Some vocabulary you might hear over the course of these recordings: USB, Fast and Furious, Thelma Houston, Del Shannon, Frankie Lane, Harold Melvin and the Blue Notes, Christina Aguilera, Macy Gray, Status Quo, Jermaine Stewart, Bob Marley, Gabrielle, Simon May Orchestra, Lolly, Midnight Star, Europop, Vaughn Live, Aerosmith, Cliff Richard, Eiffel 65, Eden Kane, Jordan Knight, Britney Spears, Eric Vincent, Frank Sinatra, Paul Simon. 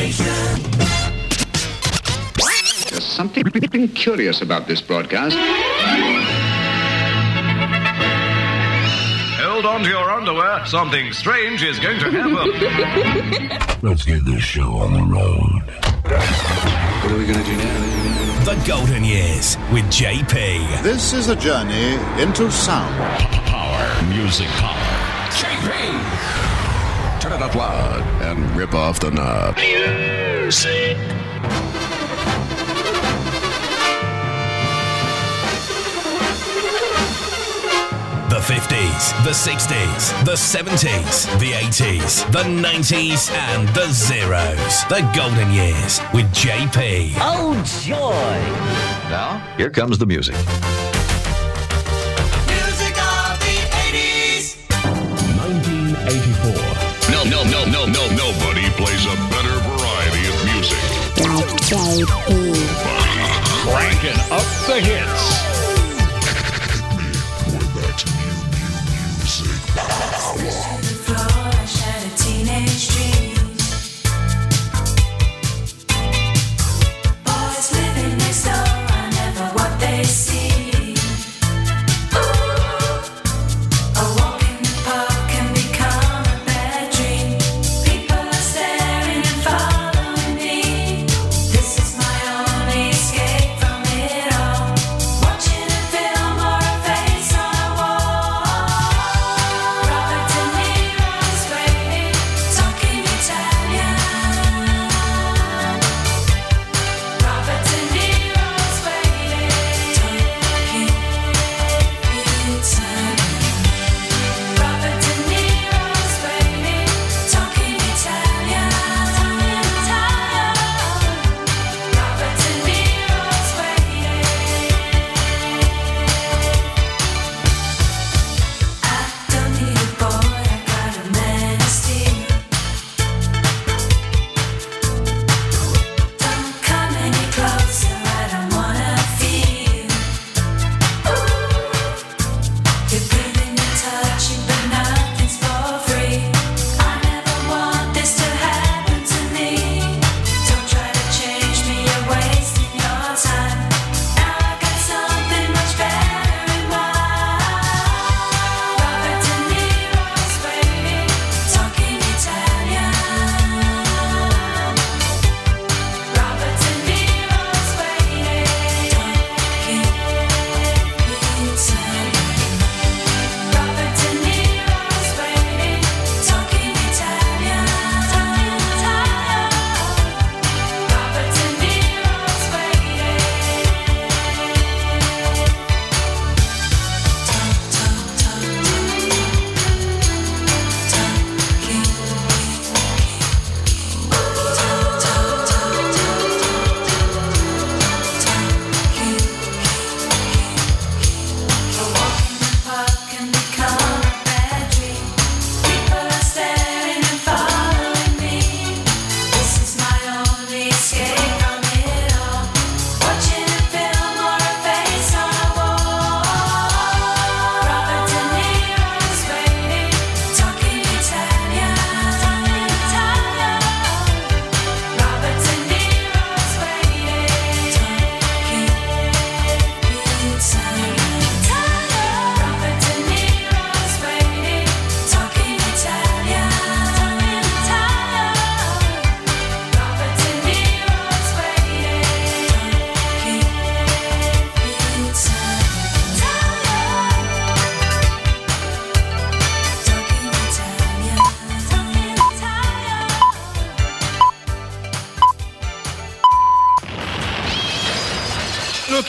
Station. There's something curious about this broadcast. Hold on to your underwear. Something strange is going to happen. Let's get this show on the road. What are we going to do now? The Golden Years with JP. This is a journey into sound. Power. Music power. JP. Turn it up loud and rip off the knob. Music. The 50s, the 60s, the 70s, the 80s, the 90s, and the zeros. The Golden Years with JP. Oh, joy. Now, here comes the music. Music of the 80s. 1984. No, nobody plays a better variety of music. Cranking up the hits. We're back to new music. Flush had a teenage dream. Boys living next door are never what they see.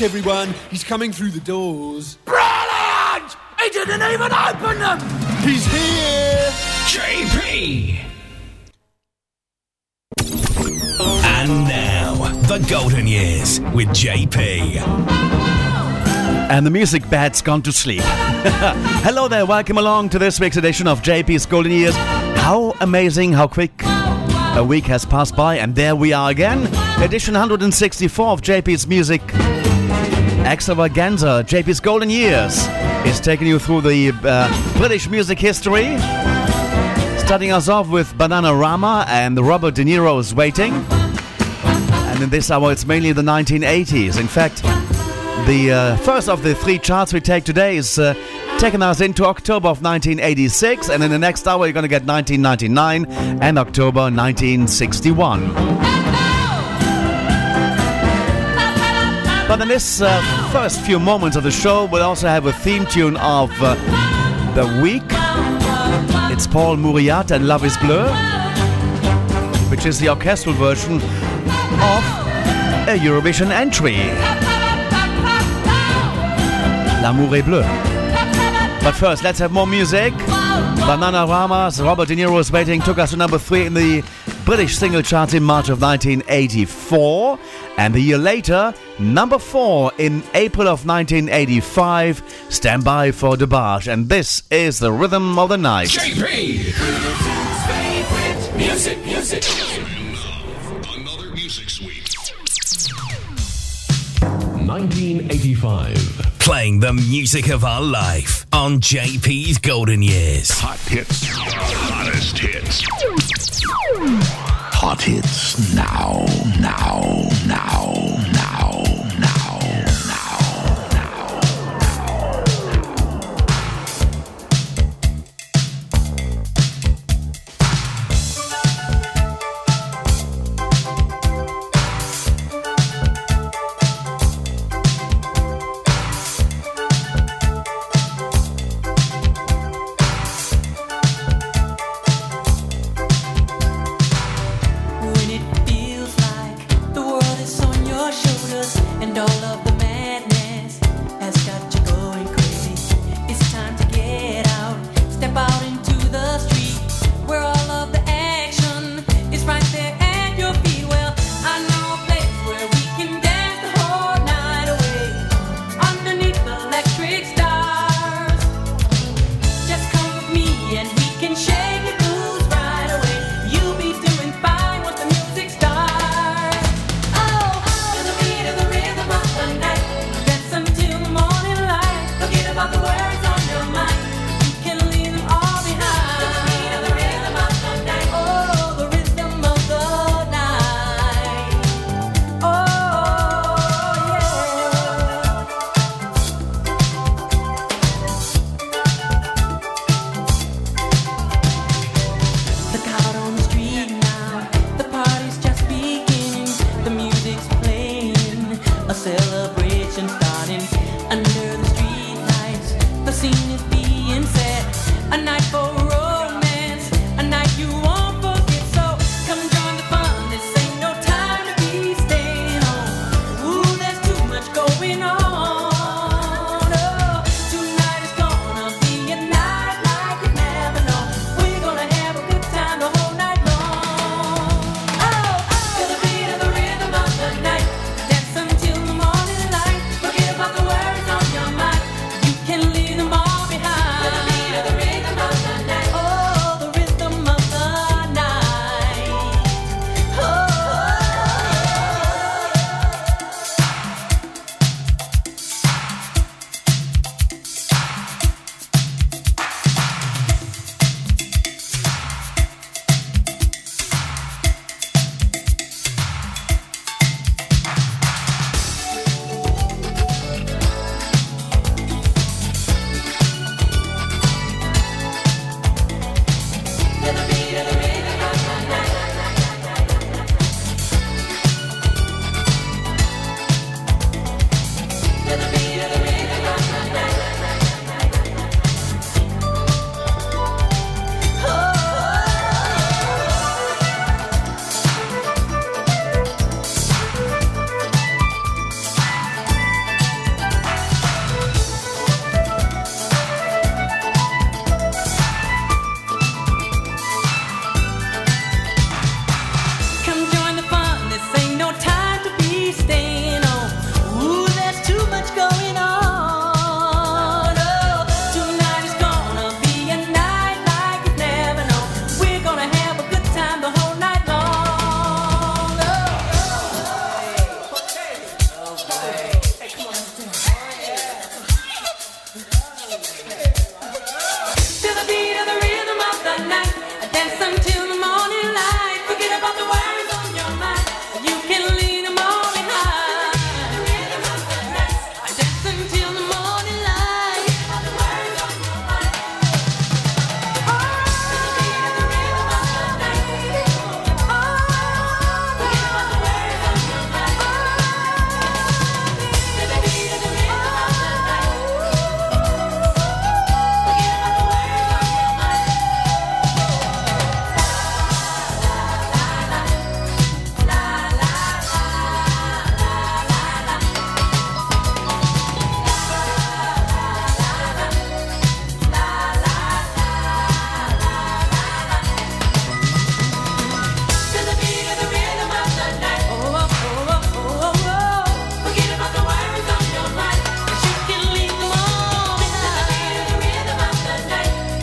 Everyone, he's coming through the doors. Brilliant! He didn't even open them! He's here! JP! And now, the Golden Years with JP. And the music bad's gone to sleep. Hello there, welcome along to this week's edition of JP's Golden Years. How amazing, how quick a week has passed by, and there we are again. Edition 164 of JP's Music Extravaganza. JP's Golden Years is taking you through the British music history, starting us off with Bananarama and Robert De Niro's Waiting. And in this hour, it's mainly the 1980s. In fact, the first of the three charts we take today is taking us into October of 1986. And in the next hour, you're going to get 1999 and October 1961. But in this first few moments of the show, we'll also have a theme tune of the week. It's Paul Muriat and Love is Bleu, which is the orchestral version of a Eurovision entry, L'amour est bleu. But first, let's have more music. Bananarama's Robert De Niro's Waiting took us to number 3 in the British single charts in March of 1984. And a year later, number 4 in April of 1985, Stand By for DeBarge. And this is the Rhythm of the Night. JP! Music! Another music suite. 1985. Playing the music of our life on JP's Golden Years. Hot hits. Hottest hits. Hot hits now. It feels like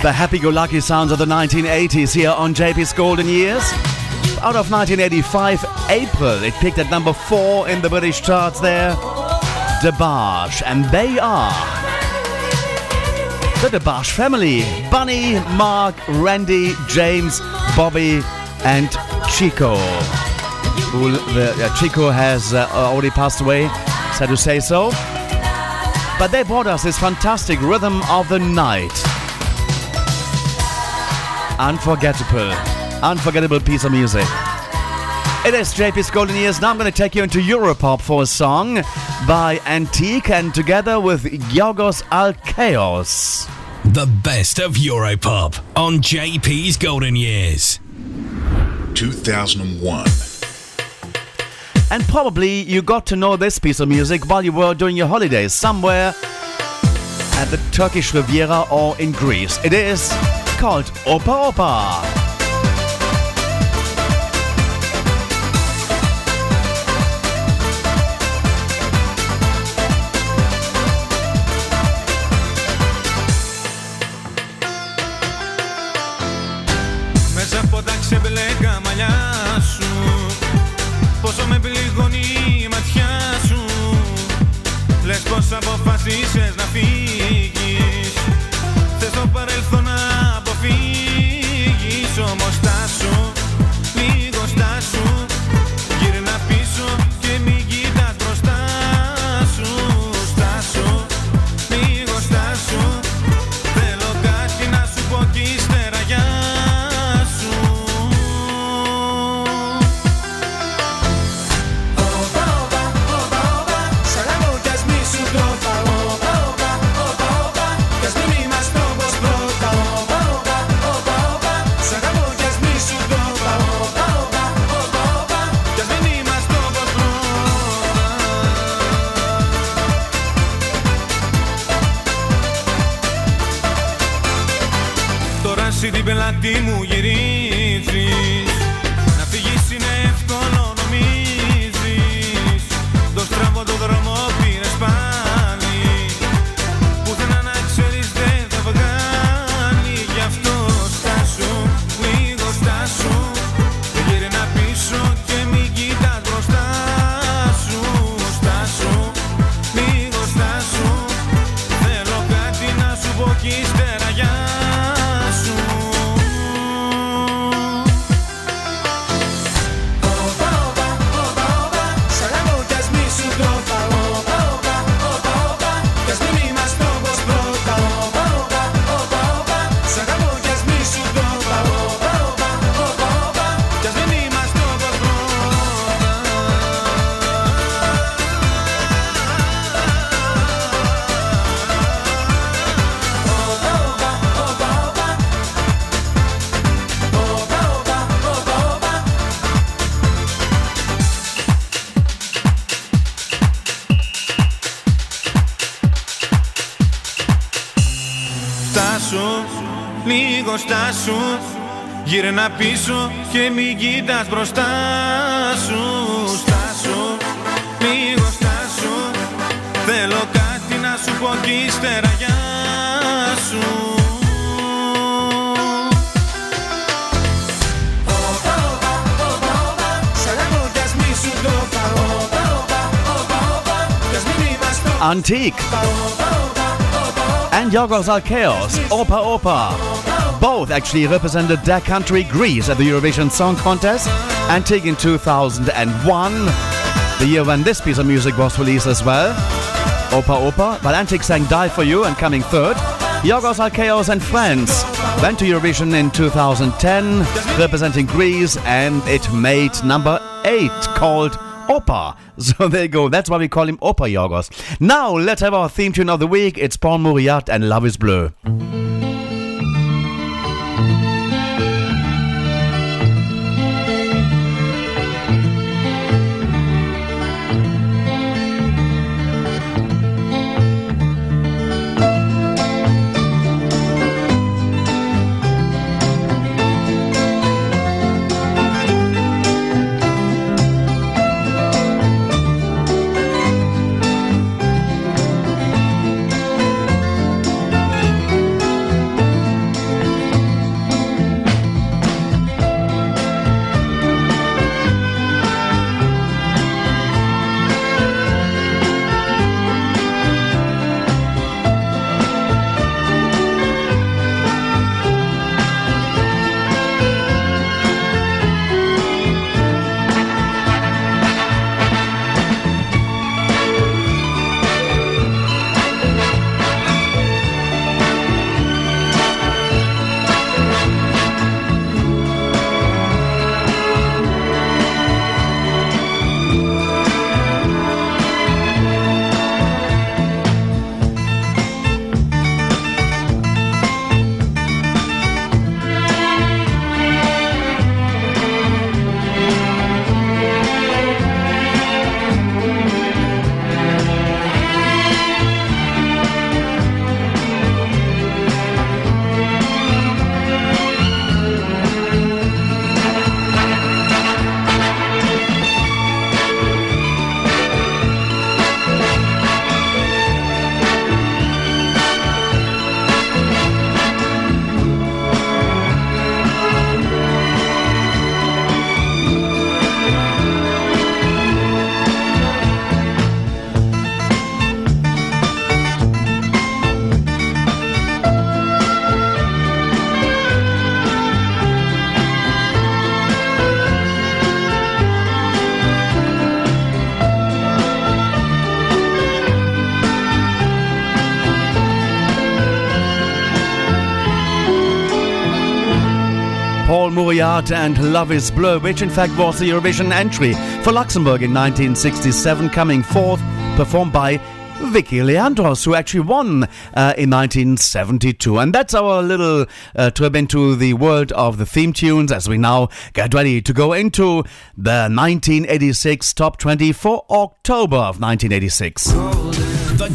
the happy-go-lucky sounds of the 1980s here on JP's Golden Years. Out of 1985, April, it peaked at number 4 in the British charts there. DeBarge, and they are the DeBarge family. Bunny, Mark, Randy, James, Bobby and Chico. Who, Chico has already passed away, sad to say so. But they brought us this fantastic rhythm of the night. Unforgettable piece of music. It is JP's Golden Years. Now I'm going to take you into Europop for a song by Antique and together with Giorgos Alkaios. The best of Europop on JP's Golden Years. 2001. And probably you got to know this piece of music while you were doing your holidays somewhere at the Turkish Riviera or in Greece. It is called Opa Opa. Πώς αποφασίσες να φύγεις? Θες το παρελθόν να αποφύγεις, όμως στάσου, λίγο στάσου. Γύρνα πίσω και μην κοιτάς μπροστά σου. Στάσου, λίγο στάσου. Θέλω κάτι να σου πω κι ύστερα γεια σου. Την πελάτη μου γυρίζεις. Να φύγεις είναι εύκολο νομίζεις. Το στραβό το δρόμο πήρες πάλι. Πουθενά να ξέρεις δεν θα βγάλει. Γι' αυτό στάσου, λίγο στάσου. Γύρνα πίσω και μην κοιτάς μπροστά σου. Στάσου, λίγο στάσου. Θέλω κάτι να σου πω κι ύστερα γεια σου. Στάσου, γύρνα πίσω και μην κοιτάς μπροστά σου. Στάσου, λίγο στάσου. Θέλω κάτι να σου πω κι ύστερα γεια σου. Antique and Giorgos Alkaios, Opa Opa. Both actually represented their country, Greece, at the Eurovision Song Contest, Antique in 2001, the year when this piece of music was released as well. Opa Opa, but Antique sang Die For You and coming third. Giorgos Alkaios and friends went to Eurovision in 2010, representing Greece, and it made number 8, called Opa. So there you go, that's why we call him Opa Giorgos. Now let's have our theme tune of the week. It's Paul Mouriat and Love Is Bleu. Mouriad and Love is Bleu, which in fact was the Eurovision entry for Luxembourg in 1967, coming fourth, performed by Vicky Leandros, who actually won in 1972. And that's our little trip into the world of the theme tunes as we now get ready to go into the 1986 Top 20 for October of 1986. The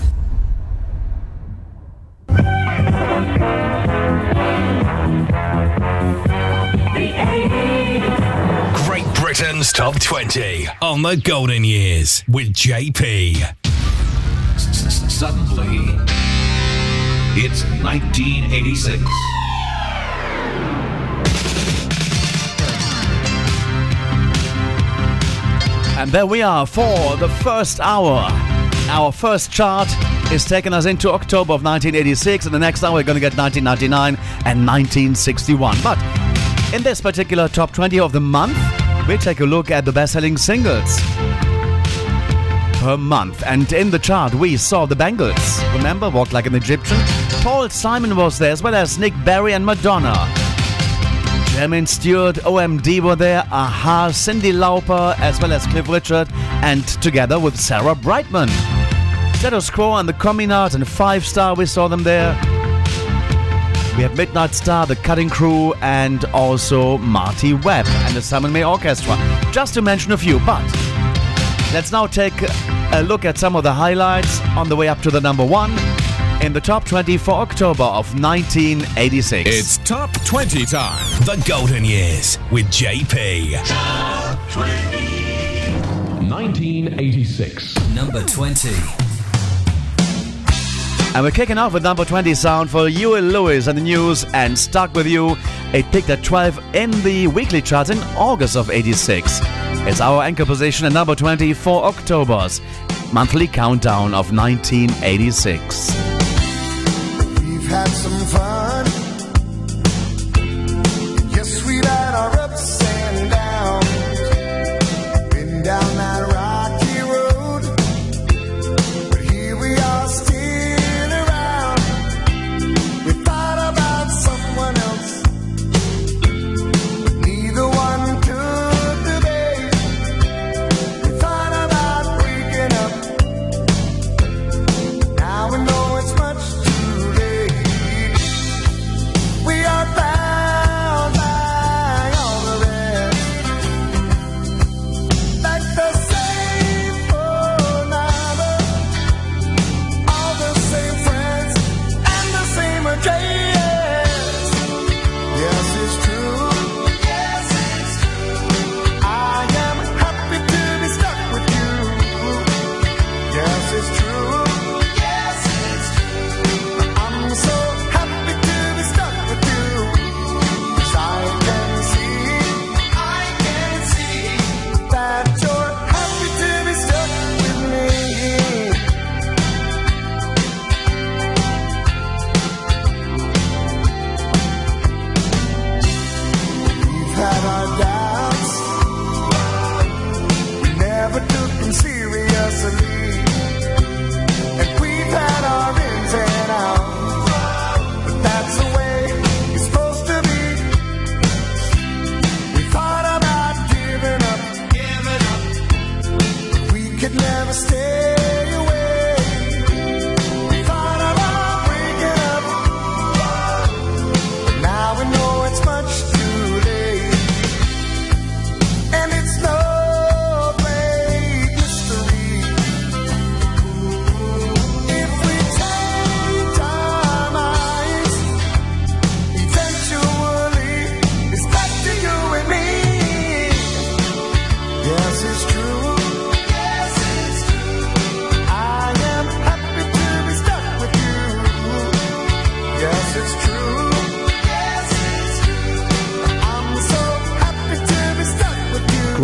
Britain's Top 20 on the Golden Years with JP. Suddenly, it's 1986. And there we are for the first hour. Our first chart is taking us into October of 1986, and the next hour we're going to get 1999 and 1961. But in this particular Top 20 of the month, we'll take a look at the best-selling singles per month. And in the chart, we saw the Bangles. Remember, Walk Like an Egyptian? Paul Simon was there, as well as Nick Berry and Madonna. Jermaine Stewart, OMD were there, Aha, Cyndi Lauper, as well as Cliff Richard, and together with Sarah Brightman. Status Quo and the Communards and 5 Star, we saw them there. We have Midnight Star, the Cutting Crew, and also Marty Webb and the Simon May Orchestra, just to mention a few. But let's now take a look at some of the highlights on the way up to the number one in the Top 20 for October of 1986. It's Top 20 time. The Golden Years with JP. Top 20. 1986. Number 20. And we're kicking off with number 20 sound for Huey Lewis and the News and Stuck With You. It peaked at 12 in the weekly charts in August of 86. It's our anchor position at number 20 for October's monthly countdown of 1986. We've had some fun. Yes, we've had our ups and downs. Been down that road. Yes, it's true.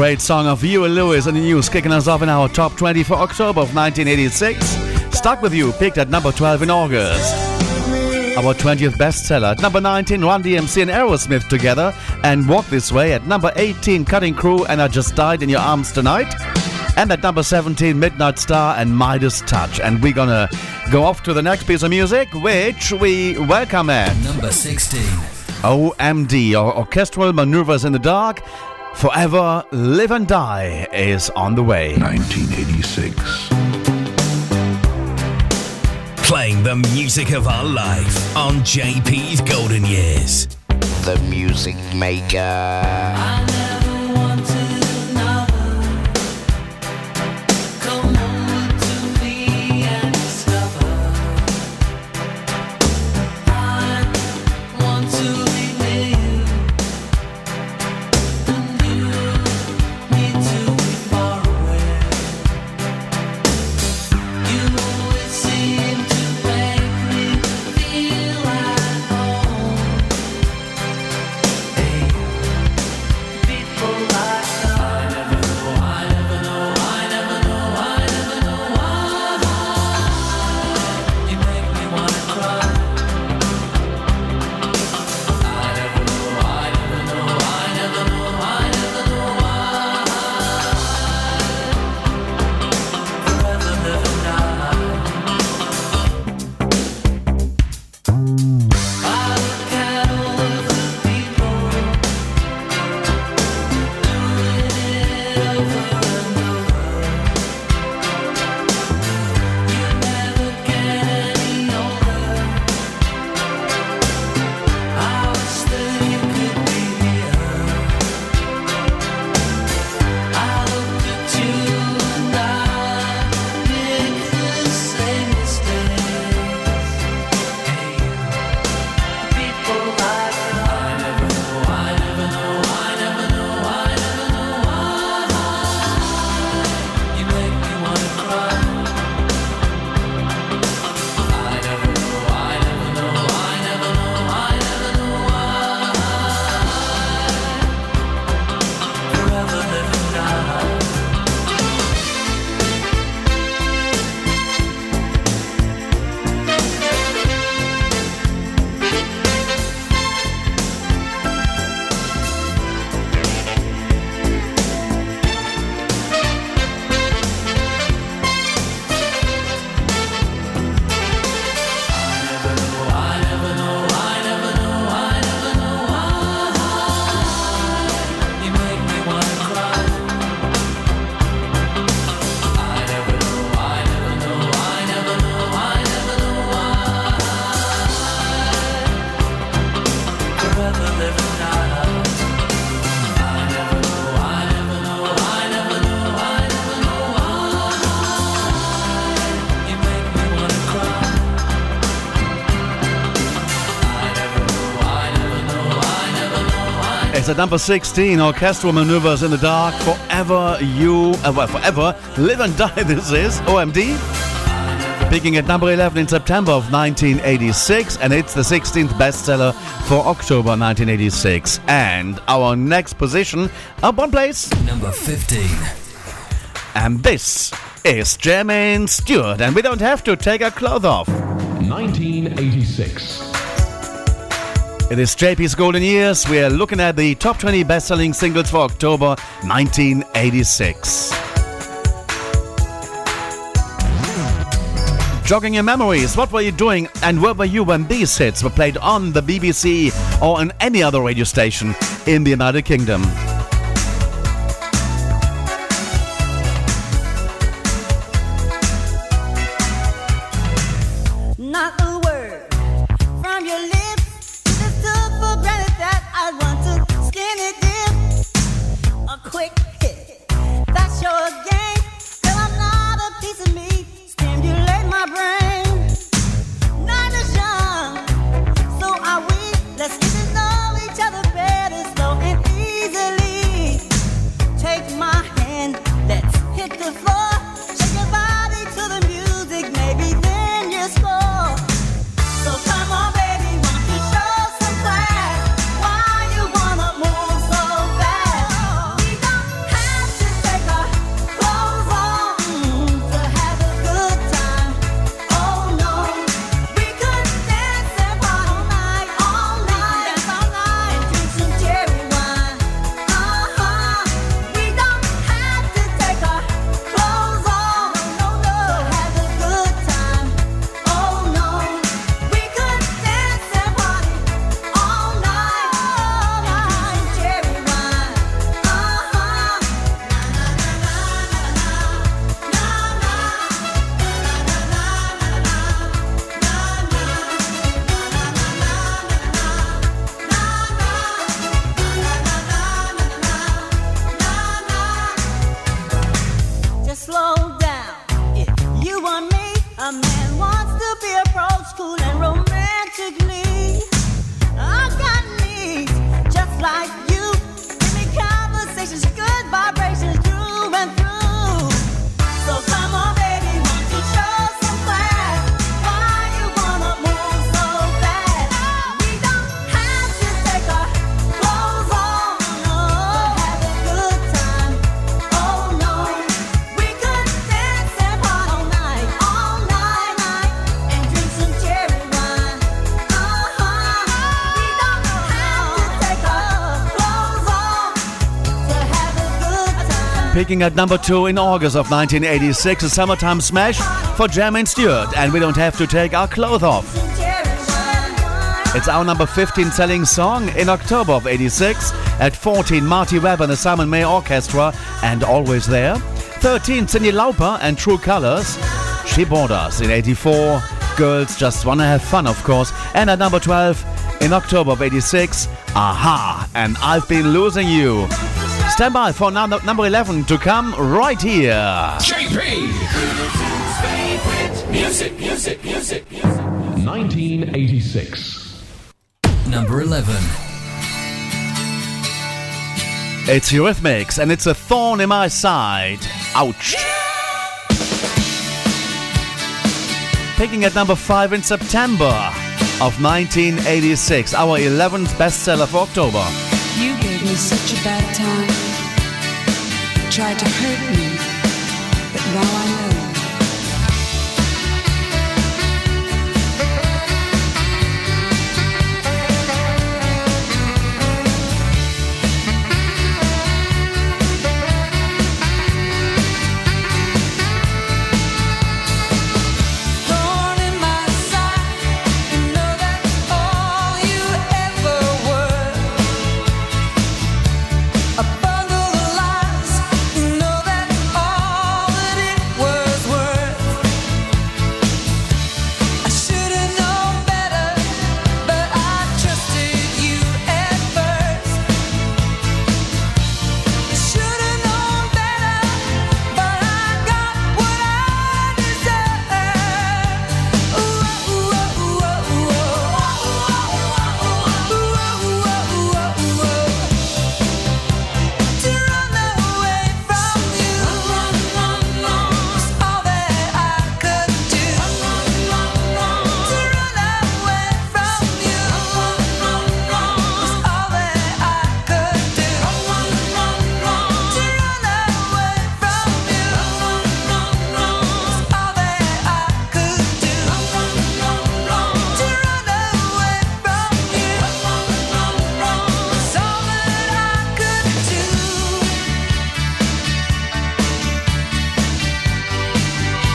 Great song of Huey Lewis and the News, kicking us off in our top 20 for October of 1986. Stuck With You, picked at number 12 in August. Our 20th bestseller at number 19, Run DMC and Aerosmith together, and Walk This Way. At number 18, Cutting Crew and I Just Died in Your Arms Tonight. And at number 17, Midnight Star and Midas Touch. And we're gonna go off to the next piece of music, which we welcome at number 16, OMD, or Orchestral Maneuvers in the Dark. Forever Live and Die is on the way. 1986. Playing the music of our life on JP's Golden Years. The Music Maker. I never wanted. At number 16, Orchestral Maneuvers in the Dark, Forever Live and Die, this is OMD. Picking at number 11 in September of 1986, and it's the 16th bestseller for October 1986. And our next position, up one place. Number 15. And this is Jermaine Stewart, and we don't have to take our clothes off. 1986. It is JP's Golden Years. We are looking at the top 20 best-selling singles for October 1986. Jogging your memories. What were you doing and where were you when these hits were played on the BBC or on any other radio station in the United Kingdom? Let's get to know each other better, slow and easily. approach cool and romantically. I got needs just like you. Give me conversations, good vibrations through and through. So come on, baby, won't you show some class? Why you wanna move so fast? We don't have to take our clothes off, no. But have a good time, oh no. We could dance and party all night, and drink some cherry wine. We don't have to take our clothes off to have a good time. Picking at number 2 in August of 1986, a summertime smash for Jermaine Stewart, and we don't have to take our clothes off. Some cherry wine. It's our number 15 selling song in October of 86. At 14, Marty Webb and the Simon May Orchestra, and Always There. 13, Cyndi Lauper and True Colors. She Bored Us in 84. Girls Just Wanna Have Fun, of course. And at number 12 in October of 86, Aha and I've Been Losing You. Stand by for number 11 to come right here. JP! Music, music, music, music. 1986. Number 11. It's Eurythmics, and it's A Thorn in My Side. Ouch. Picking at number 5 in September of 1986, our 11th bestseller for October. You gave me such a bad time. You tried to hurt me, but now I know. Thorn in my side, you know that's all you ever were. A bundle of lies, you know that's all that it was worth. I should have known better, but I trusted you at first. You should have known better, but I got what I deserved. Ooh, ooh, ooh, ooh, ooh, ooh, ooh, ooh, ooh. To run away from you was all that I could do. To run away from you was all that I could do. To run away from you was all that I could do. To run away from you was all that I could do.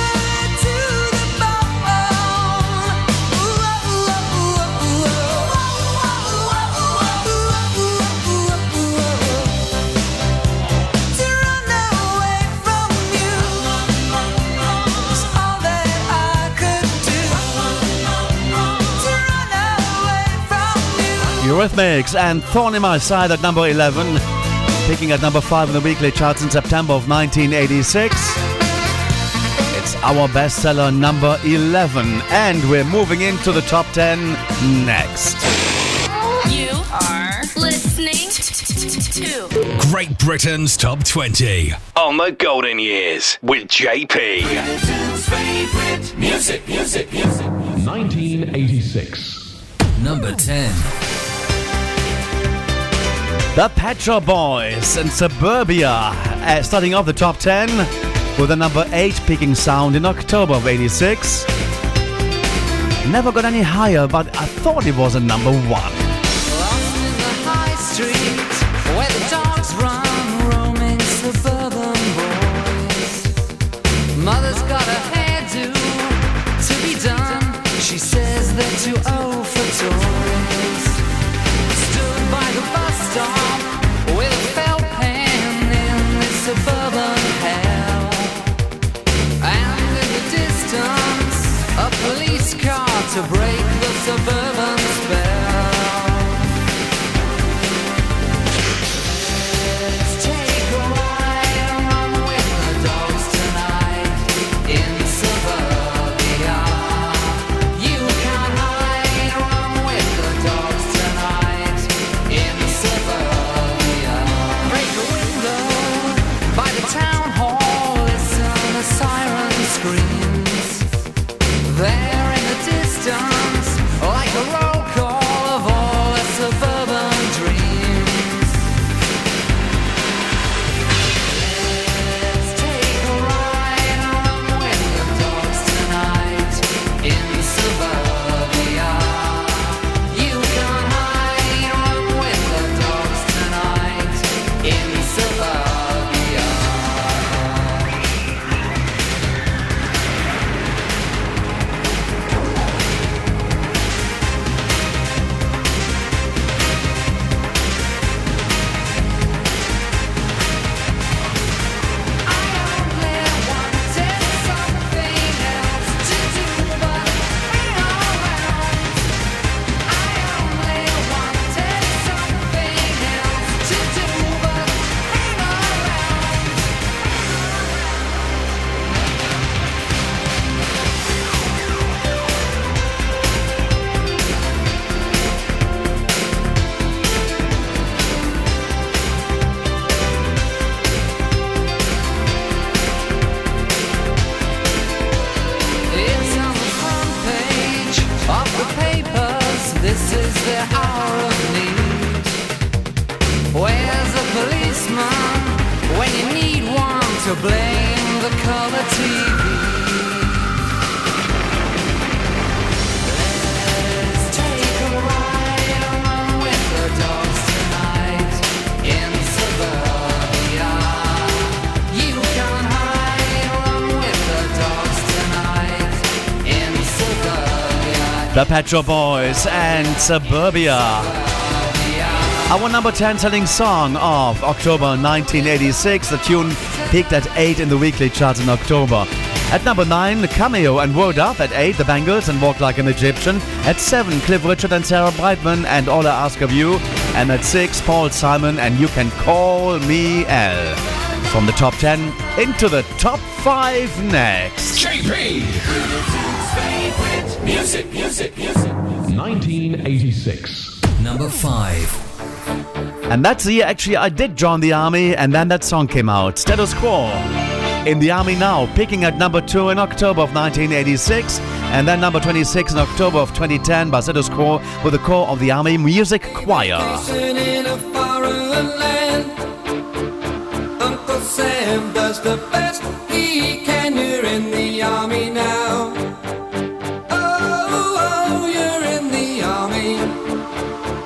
Thorn in my side, you know that's all you'll ever be. So don't think you know better, 'cause that's what you mean to me. I was feeling complicated, I was feeling low. Now every time I think of you, I shiver to the bone. Ooh, ooh, ooh, ooh, ooh, ooh, ooh, ooh, ooh, ooh. To run away from you was all that I could do. To run away from you. Eurythmics and Thorn in My Side at number 11. Picking at number 5 in the weekly charts in September of 1986. It's our bestseller number 11. And we're moving into the top 10 next. You are listening to Great Britain's Top 20 on the Golden Years with JP. Music, music, music. 1986. Number 10. The Pet Shop Boys and Suburbia, starting off the top 10 with a number 8 picking sound in October of 86. Never got any higher, but I thought it was a number 1. Lost in the high street where the dark the Pet Shop Boys and Suburbia. Our number 10 selling song of October 1986. The tune peaked at 8 in the weekly charts in October. At number 9, Cameo and Word Up. At 8, The Bangles and Walk Like an Egyptian. At 7, Cliff Richard and Sarah Brightman and All I Ask of You. And at 6, Paul Simon and You Can Call Me L. From the top 10 into the top 5 next. JP! Music, music, music. 1986. Number 5. And that's the year actually I did join the army, and then that song came out. Status Quo. In the Army Now, peaking at number 2 in October of 1986, and then number 26 in October of 2010 by Status Quo with the core of the Army Music Choir. In a foreign land. Uncle Sam does the best he can. You're in the Army now. Oh, oh, you're in the Army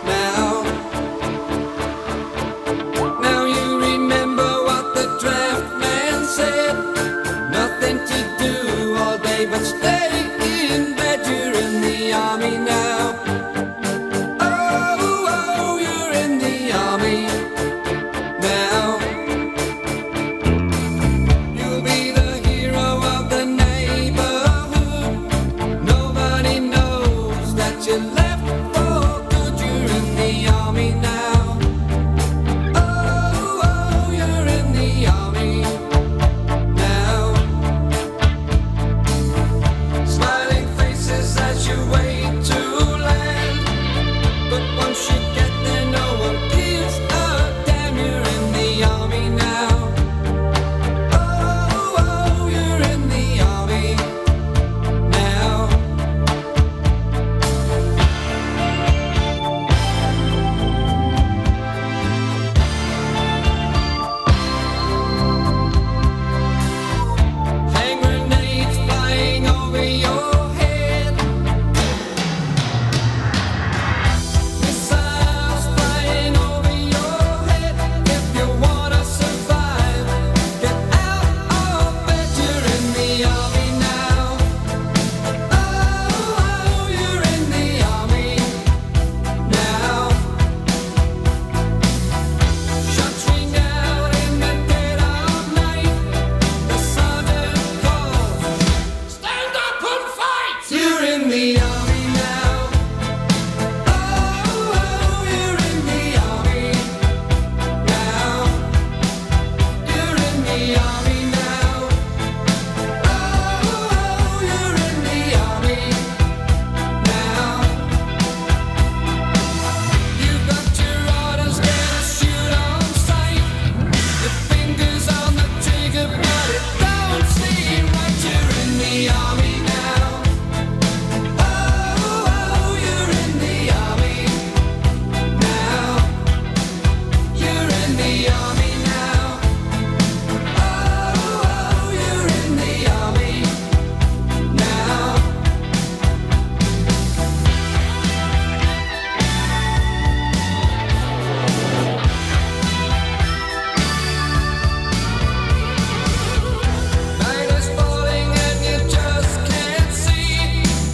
now. Now you remember what the draft man said. Nothing to do all day but stay in bed. You're in the Army now.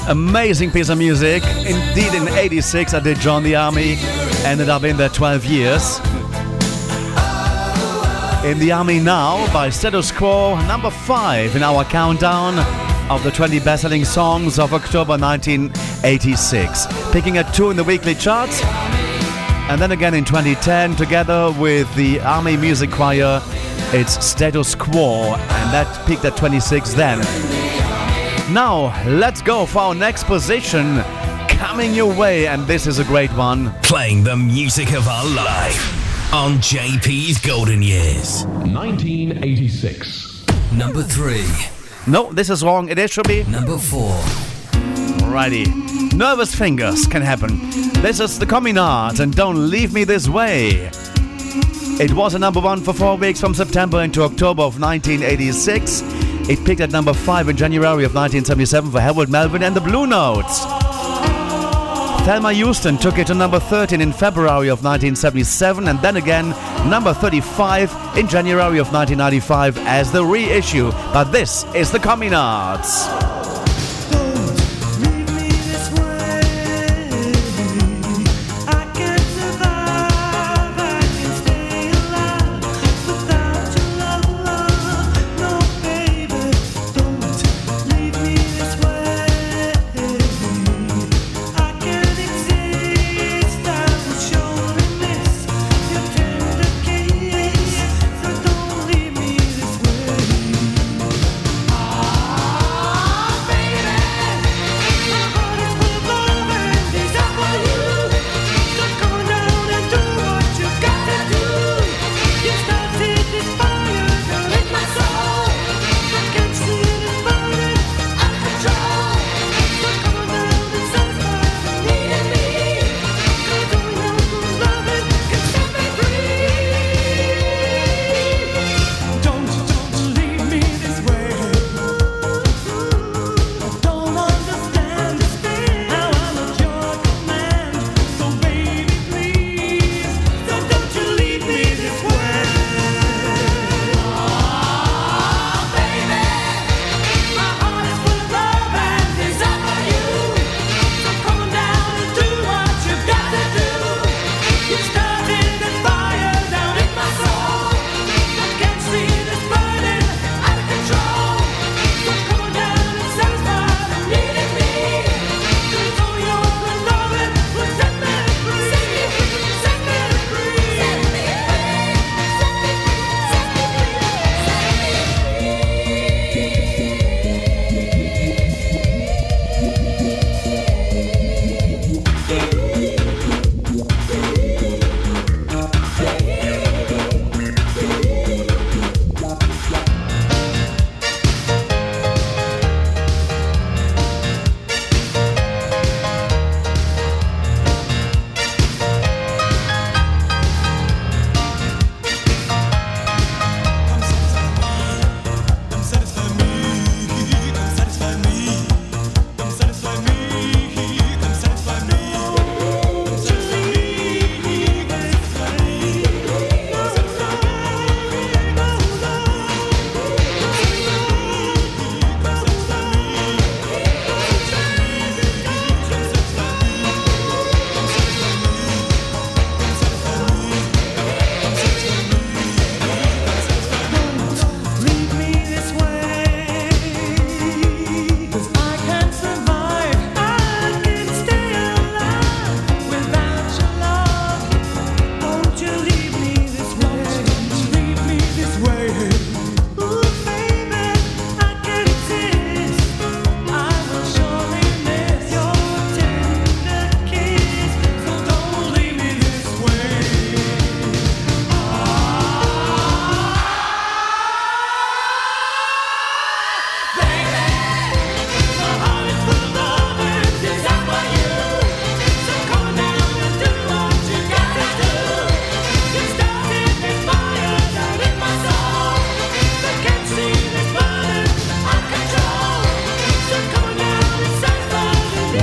Amazing piece of music. Indeed, in 86 I did join the Army, ended up in there 12 years. In the Army Now by Status Quo, number 5 in our countdown of the 20 best-selling songs of October 1986. Picking at 2 in the weekly charts, and then again in 2010 together with the Army Music Choir, it's Status Quo, and that peaked at 26 then. Now, let's go for our next position, coming your way, and this is a great one. Playing the music of our life on JP's Golden Years. 1986. Number 3. No, this is wrong. It should be... Number 4. Alrighty. Nervous fingers can happen. This is the Communards and Don't Leave Me This Way. It was a number 1 for 4 weeks from September into October of 1986. It peaked at number 5 in January of 1977 for Harold Melvin and the Blue Notes. Thelma Houston took it to number 13 in February of 1977, and then again number 35 in January of 1995 as the reissue. But this is the Communards. Don't leave me this way.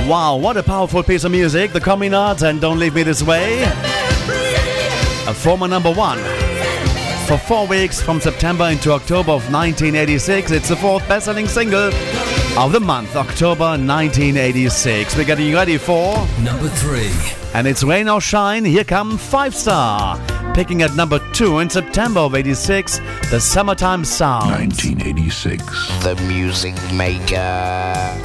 Wow, what a powerful piece of music. The Communards and Don't Leave Me This Way. A former #1. For 4 weeks from September into October of 1986, it's the fourth best-selling single of the month, October 1986. We're getting ready for... #3. And it's Rain or Shine, here come 5 Star. Picking at #2 in September of 86, the Summertime Sound. 1986. The Music Maker.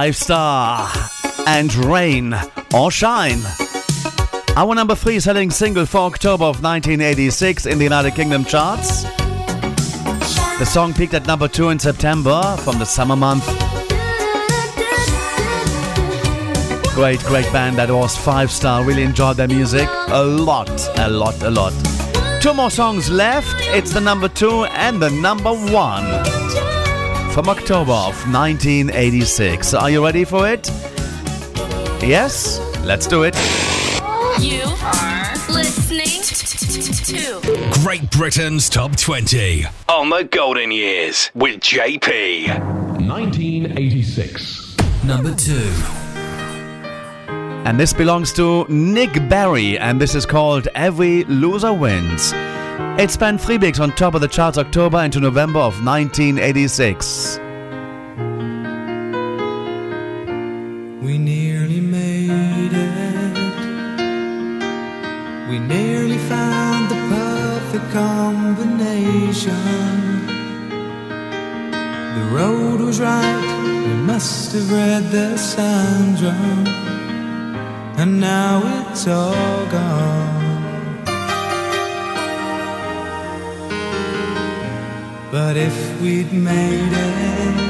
Five Star and Rain or Shine. Our #3 selling single for October of 1986 in the United Kingdom charts. The song peaked at #2 in September from the summer month. Great, great band that was 5 Star. Really enjoyed their music a lot. Two more songs left. It's the #2 and the #1. From October of 1986. Are you ready for it? Yes? Let's do it. You are listening to Great Britain's Top 20 on the Golden Years with JP. 1986. #2. And this belongs to Nick Berry, and this is called Every Loser Wins. It spent 3 weeks on top of the charts October into November of 1986. We nearly made it. We nearly found the perfect combination. The road was right, we must have read the signs wrong. And now it's all gone. But if we'd made it,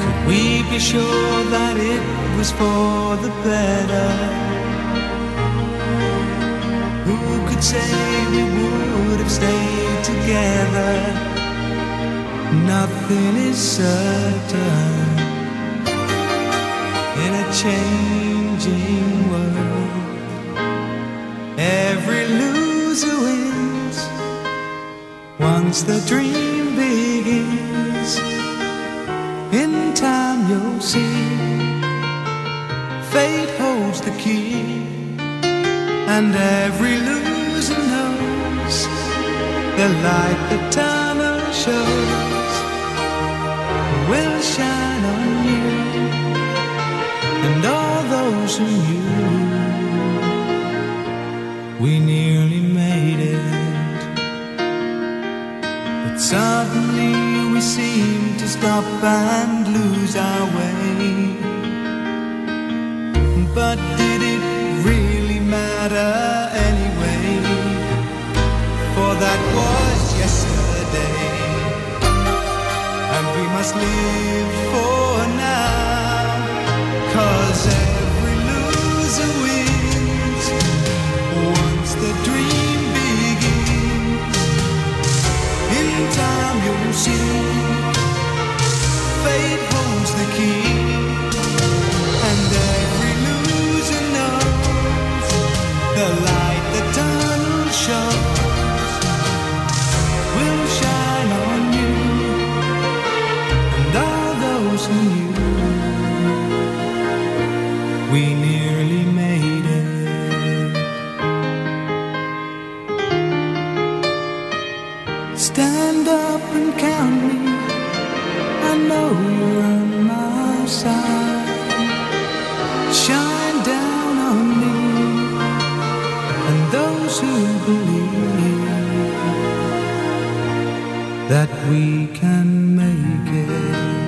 could we be sure that it was for the better? Who could say we would have stayed together? Nothing is certain in a changing world. Every loser wins. Once the dream begins. see, fate holds the key, and every loser knows the light the tunnel shows will shine on you and all those who knew. We nearly made it, but suddenly we seem to stop and lose our way. But did it really matter anyway? For that was yesterday, and we must live for now, 'cause every loser wins once the dream begins. In time you'll see, fate holds the key, and every loser knows the light the tunnel shows will shine on you and all those who knew. We nearly made it. Stand up and count me, I know you're on my side. Shine down on me and those who believe that we can make it.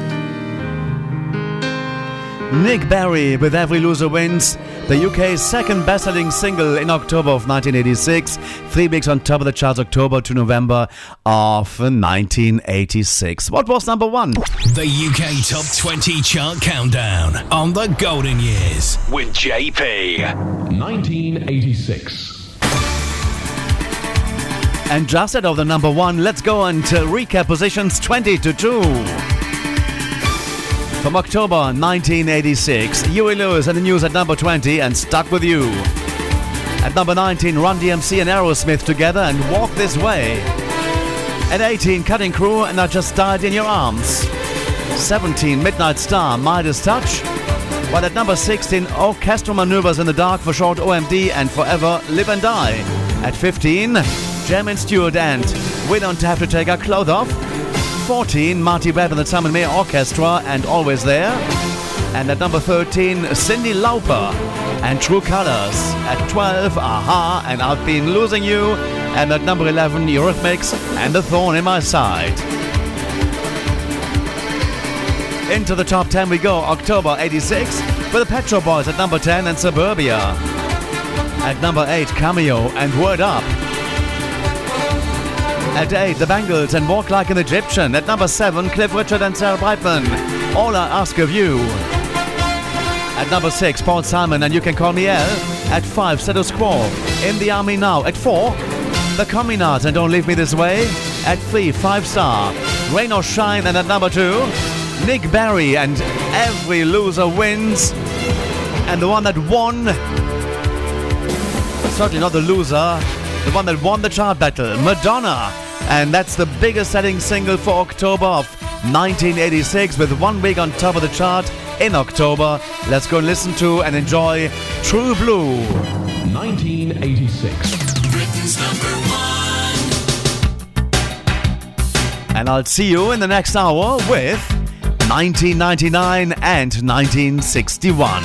Nick Berry with Every Loser Wins, the UK's second best-selling single in October of 1986. 3 weeks on top of the charts, October to November of 1986. What was number one? The UK Top 20 Chart Countdown on the Golden Years with JP. 1986. And just out of the number one, let's go and recap positions 20 to 2. From October 1986, Huey Lewis and the News at number 20 and Stuck With You. At number 19, Run DMC and Aerosmith together and Walk This Way. At 18, Cutting Crew and I Just Died In Your Arms. 17, Midnight Star, Midas Touch. But at number 16, Orchestral Maneuvers in the Dark, for short OMD, and Forever Live and Die. At 15... Jermaine Stewart and We Don't Have to Take Our Clothes Off. 14, Marty Webb and the Simon May Orchestra and Always There. And at number 13, Cyndi Lauper and True Colors. At 12, Aha and I've Been Losing You. And at number 11, Eurythmics and The Thorn in My Side. Into the top 10 we go, October 86, with the Pet Shop Boys at number 10 and Suburbia. At number 8, Cameo and Word Up. At 8, The Bangles and Walk Like an Egyptian. At number 7, Cliff Richard and Sarah Brightman, All I Ask of You. At number 6, Paul Simon and You Can Call Me Elle. At 5, Status Quo, In the Army Now. At 4, The Communards and Don't Leave Me This Way. At 3, 5 Star, Rain or Shine. And at number 2, Nick Berry and Every Loser Wins. And the one that won, certainly not the loser, the one that won the chart battle, Madonna. And that's the biggest selling single for October of 1986, with 1 week on top of the chart in October. Let's go and listen to and enjoy True Blue. 1986. Britain's number one. And I'll see you in the next hour with 1999 and 1961.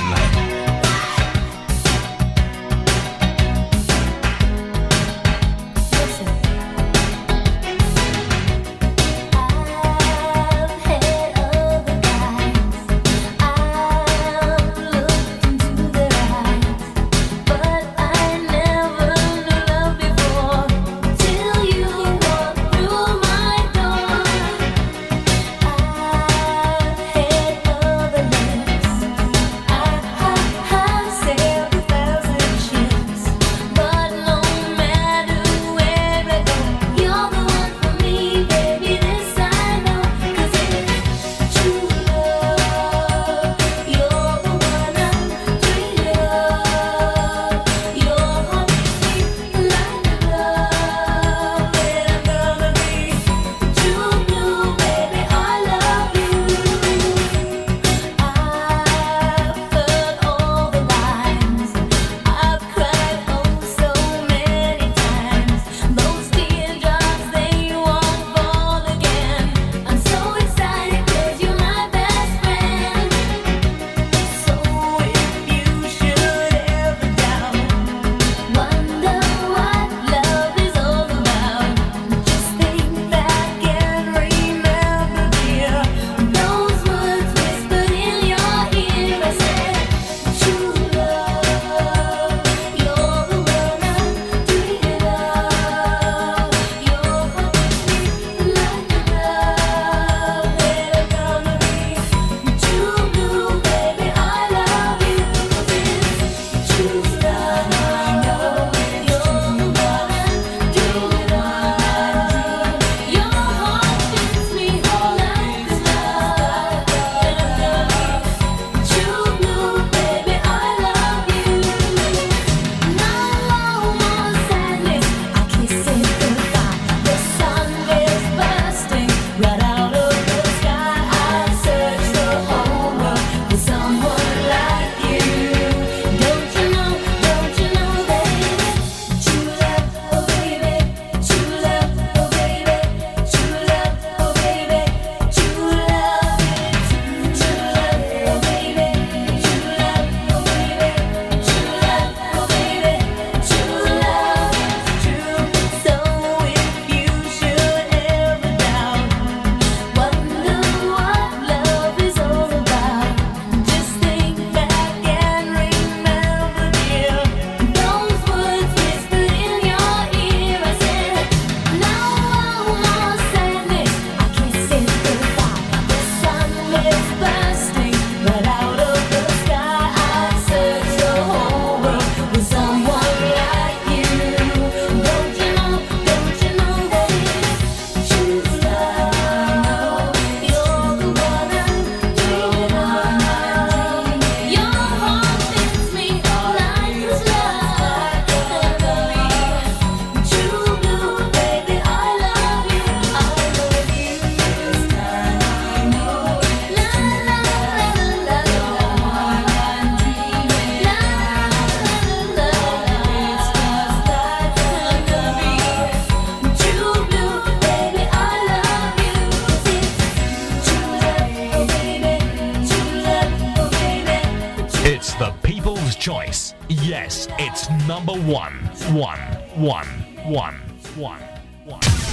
choice. Yes, it's number one.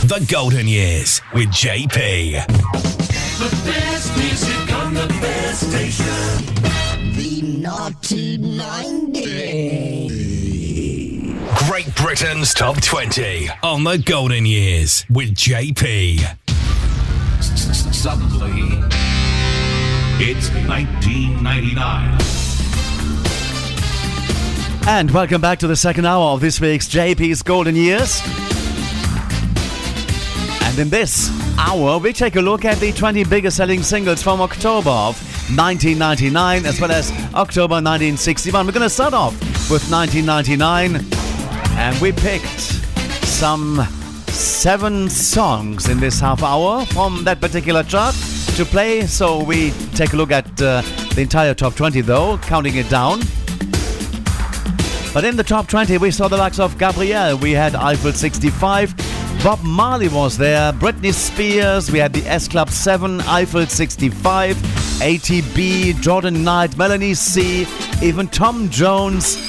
The Golden Years with JP. The best music on the best station. The Naughty 90. Great Britain's Top 20 on the Golden Years with JP. Suddenly, it's 1999. And welcome back to the second hour of this week's JP's Golden Years. And in this hour, we take a look at the 20 biggest selling singles from October of 1999 as well as October 1961. We're going to start off with 1999, and we picked some 7 songs in this half hour from that particular chart to play. So we take a look at the entire top 20 though, counting it down. But in the top 20 we saw the likes of Gabrielle, we had Eiffel 65, Bob Marley was there, Britney Spears, we had the S Club 7, Eiffel 65, ATB, Jordan Knight, Melanie C, even Tom Jones,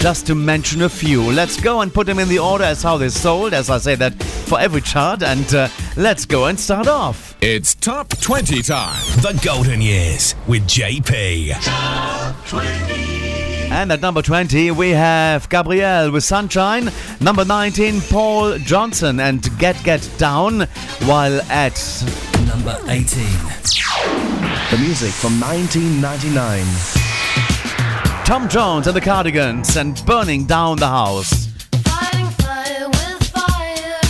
just to mention a few. Let's go and put them in the order as how they sold, as I say that for every chart, and let's go and start off. It's Top 20 time. The Golden Years with JP. Top 20. And at number 20, we have Gabrielle with Sunshine. Number 19, Paul Johnson and Get Down. While at number 18, the music from 1999. Tom Jones and the Cardigans and Burning Down the House. Fighting fire with fire.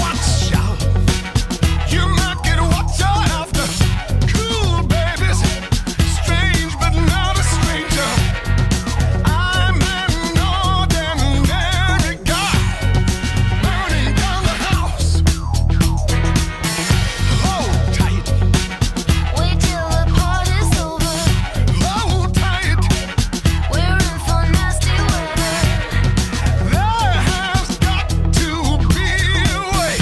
Watch out. You might get what you're after. Cool babies. Strange but not a stranger. I'm an old and very guy. Burning down the house. Hold tight. Wait till the party's over. Hold tight. We're in for nasty weather. There has got to be a way.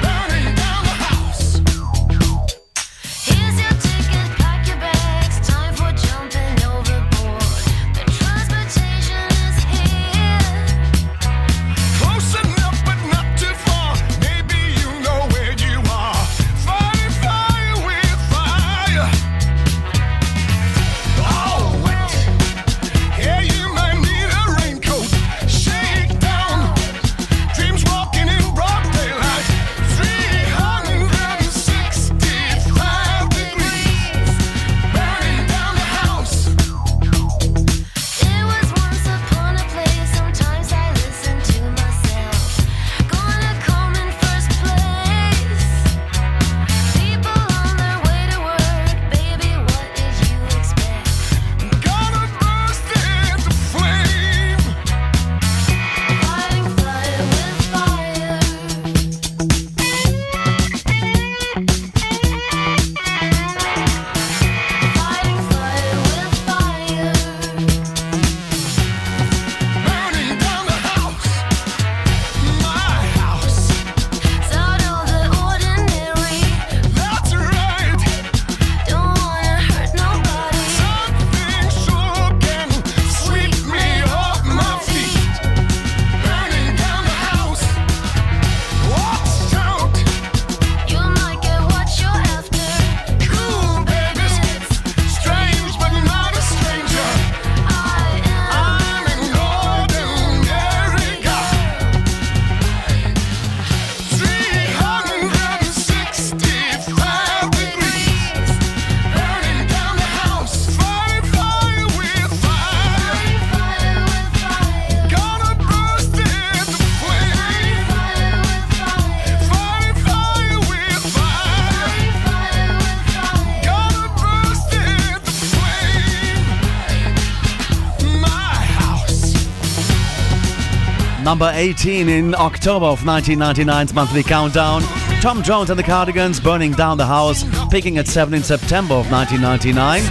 Burning down the house. Here's your ticket, pack your bags. Time for jumping overboard. The transportation is here. Close enough but not too far. Maybe you know where you are. Fighting fire with fire. Oh, wet. Yeah, you might need a raincoat. Shake down. Dreams walking in broad daylight. 365 degrees. Burning down the house. There was once upon a place. Sometimes I listen to myself. Gonna come in first place. People on their way to work. Baby, what did you expect? Gotta burst into flame. Fighting fire with fire. Fighting fire with fire. Burning down the house. My house. It's out of the ordinary. That's right. Don't wanna hurt nobody. Something sure can sweep me off my feet. Burning down the house. Watch out. You might get what you're after. Cool babies. Strange but not a stranger. I'm an ordinary guy. 365 degrees. Burning down the house. Fighting fire with fire. Fire with fire. Gonna burst into flame. Fire with fire. Fighting fire with fire. Fire with fire. Gonna burst into flame. My house. Number 18 in October of 1999's monthly countdown, Tom Jones and the Cardigans, Burning Down the House, picking at 7 in September of 1999.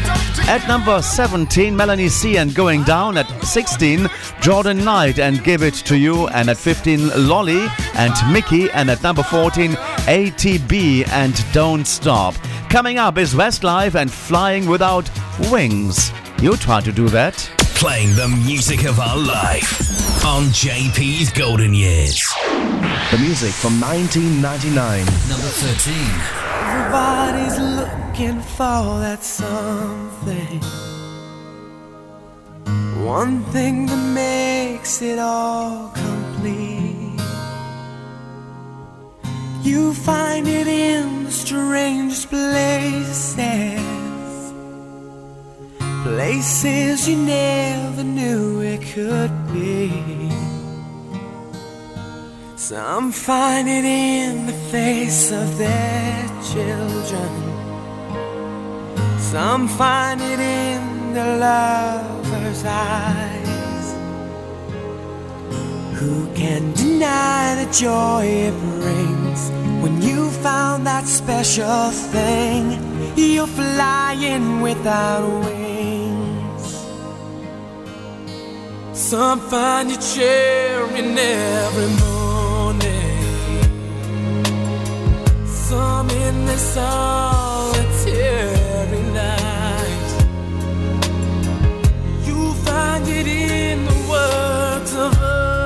At number 17, Melanie C and Going Down. At 16, Jordan Knight and Give It To You. And at 15, Lolly and Mickey. And at number 14, ATB and Don't Stop. Coming up is Westlife and Flying Without Wings. You try to do that. Playing the music of our life on JP's Golden Years. The music from 1999. Number 13. Everybody's looking for that something. One thing that makes it all complete. You find it in the strangest places, places you never knew it could be. Some find it in the face of their children. Some find it in their lover's eyes. Who can deny the joy it brings? When you found that special thing, you're flying without wings. Some find your chair in every morning. Some in the solitary night. You find it in the words of others.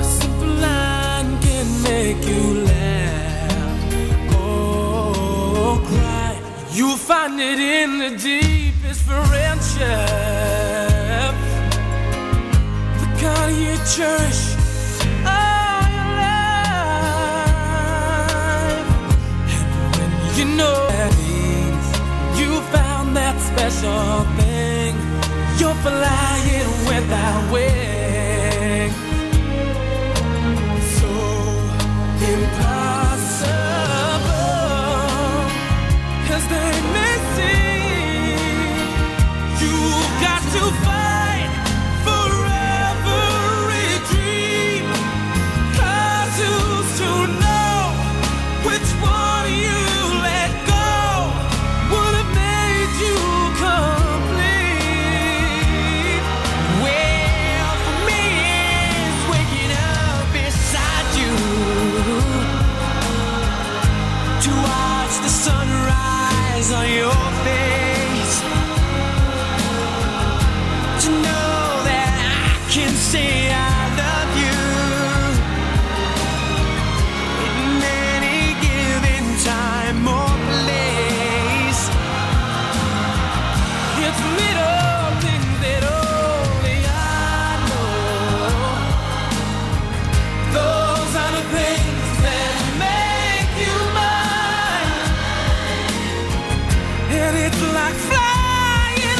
A simple line can make you laugh or cry. You find it in the deepest friendship, the kind you cherish. You know that means you found that special thing. You're flying without wings. So impossible as they may seem, you've got to fight for every dream. 'Cause who's to know which one you on your face, to know that I can say I love you in any given time or place. It's little things that only I know. Those are the things that make you mine. And it's like flying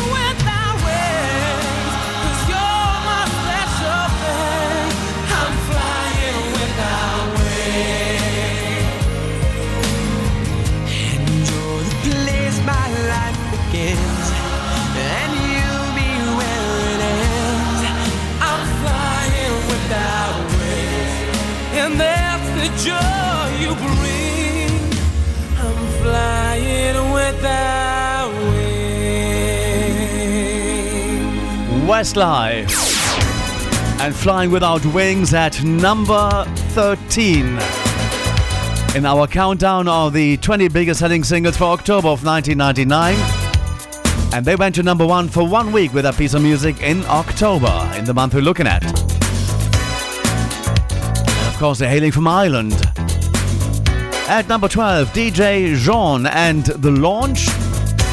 without wings, 'cause you're my special thing. I'm flying without wings. And you're the place my life begins, and you'll be where it ends. I'm flying without wings, and that's the joy you bring. I'm flying without. Westlife and Flying Without Wings at number 13 in our countdown of the 20 biggest selling singles for October of 1999, and they went to number 1 for 1 week with a piece of music in October, in the month we're looking at. And of course they're hailing from Ireland. At number 12, DJ Jean and The Launch.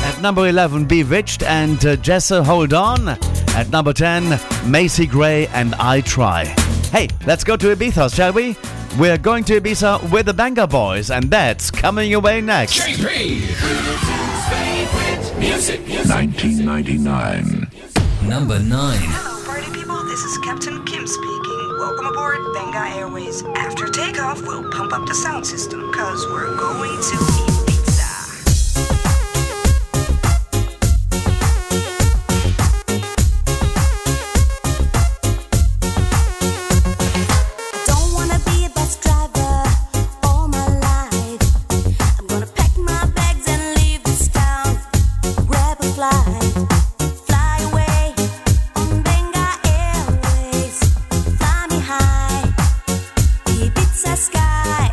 At number 11, Bewitched and Jessa Hold On. At number 10, Macy Gray and I Try. Hey, let's go to Ibiza, shall we? We're going to Ibiza with the Banger Boys, and that's coming your way next. JP! Music, 1999. Number 9. Hello, party people. This is Captain Kim speaking. Welcome aboard Benga Airways. After takeoff, we'll pump up the sound system, 'cause we're going to eat. Sky.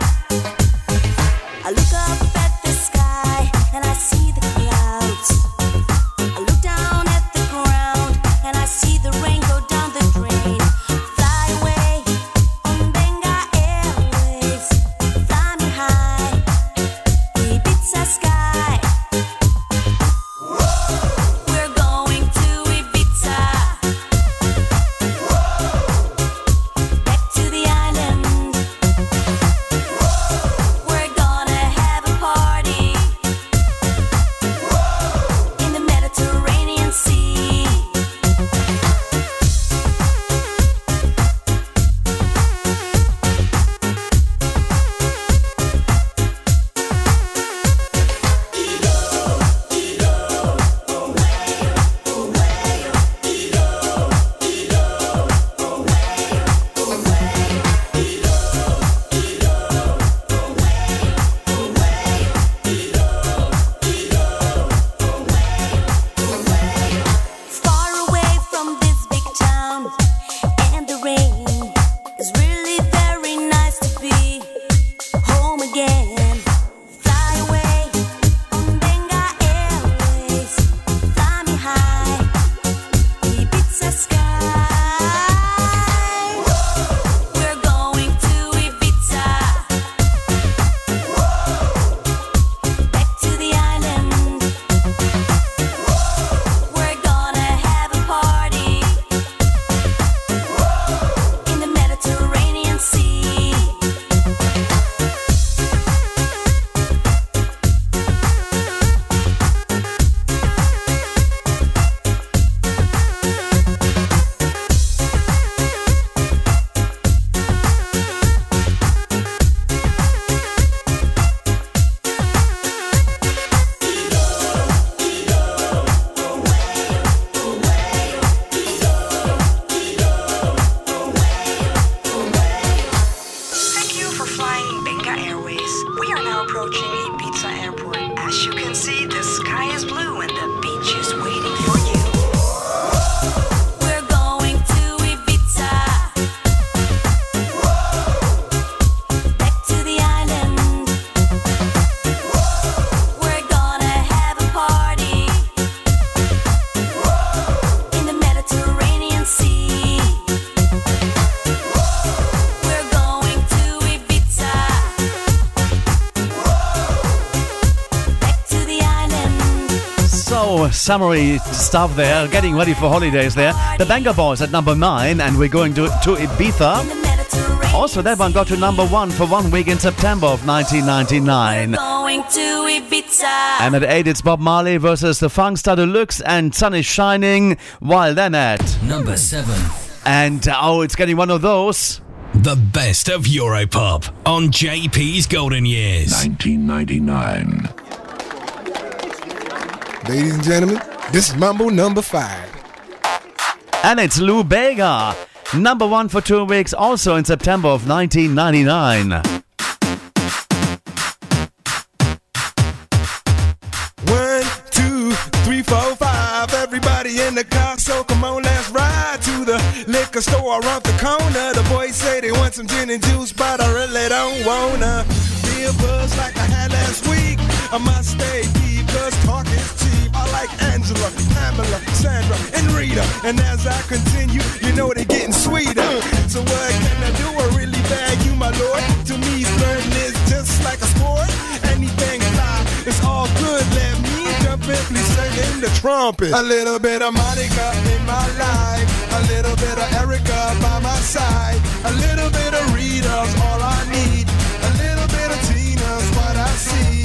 Plaza Airport. As you can see, the sky is blue and the beach is waiting for you. We're going to Ibiza. Back to the island. We're gonna have a party in the Mediterranean Sea. We're going to Ibiza. Back to the island. So, summary stuff there, getting ready for holidays there. The Banger Boys at number 9, and we're going to Ibiza. Also, that one got to number 1 for 1 week in September of 1999. Going to Ibiza. And at 8, it's Bob Marley versus the Funk Star Deluxe and Sun is Shining, while then at... Number 7. And, oh, it's getting one of those. The best of Europop on JP's Golden Years. 1999. Ladies and gentlemen, this is Mambo number 5. And it's Lou Bega, number 1 for 2 weeks, also in September of 1999. One, two, three, four, five. Everybody in the car, so come on, let's ride to the liquor store around the corner. The boys say they want some gin and juice, but I really don't wanna be a buzz like I had last week. I must stay deep, 'cause talk is cheap. I like Angela, Pamela, Sandra, and Rita. And as I continue, you know they're getting sweeter. So what can I do? I really bag you, my lord. To me, flirting is just like a sport. Anything fly, it's all good. Let me jump in, please sing in the trumpet. A little bit of Monica in my life. A little bit of Erica by my side. A little bit of Rita's all I need. A little bit of Tina's what I see.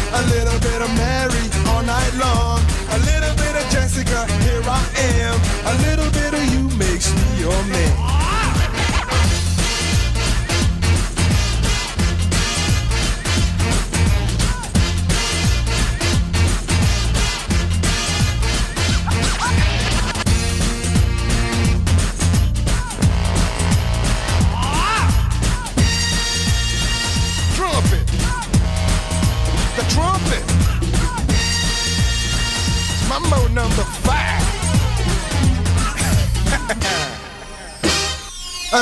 A little bit of Mary all night long. A little bit of Jessica, here I am. A little bit of you makes me your man. A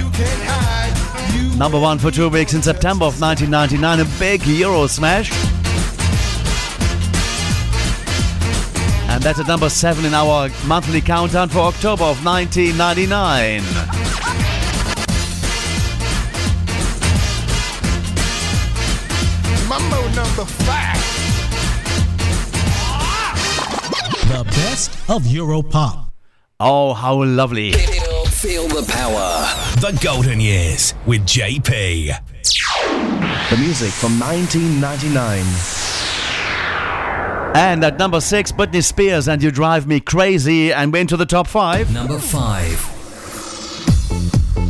Number 1 for 2 weeks in September of 1999, a big Euro smash. And that's at number 7 in our monthly countdown for October of 1999. Mambo number 5. The best of Europop. Oh, how lovely. Feel the power. The Golden Years with JP. The music from 1999. And at number 6, Britney Spears and You Drive Me Crazy, and we're into the top 5. Number 5.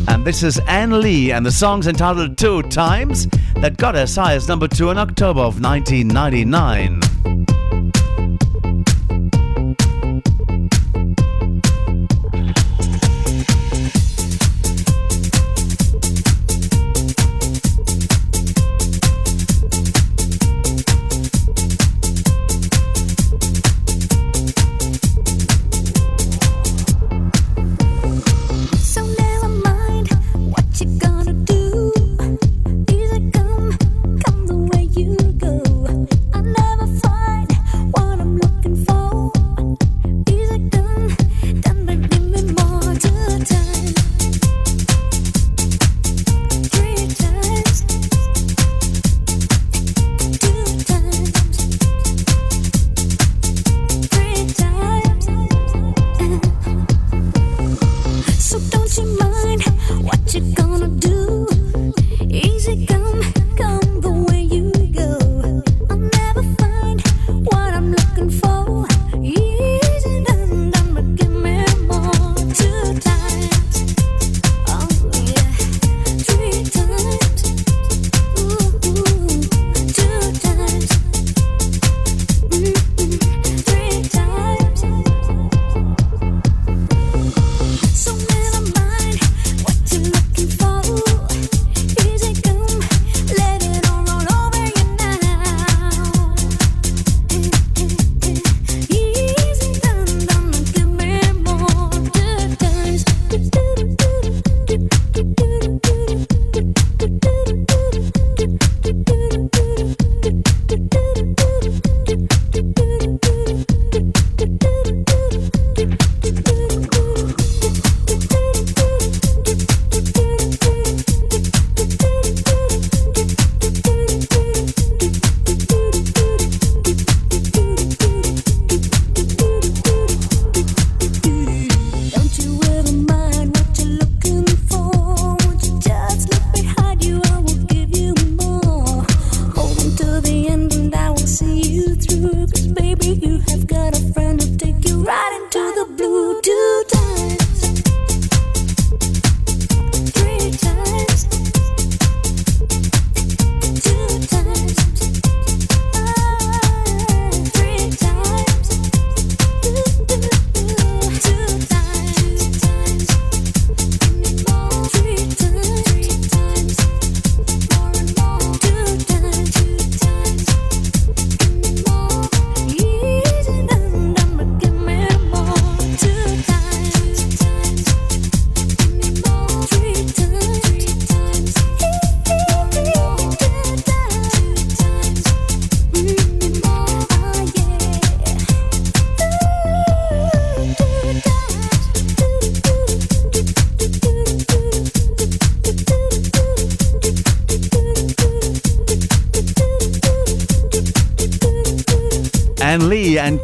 And this is Ann Lee, and the song's entitled Two Times. that got as high as number 2 in October of 1999.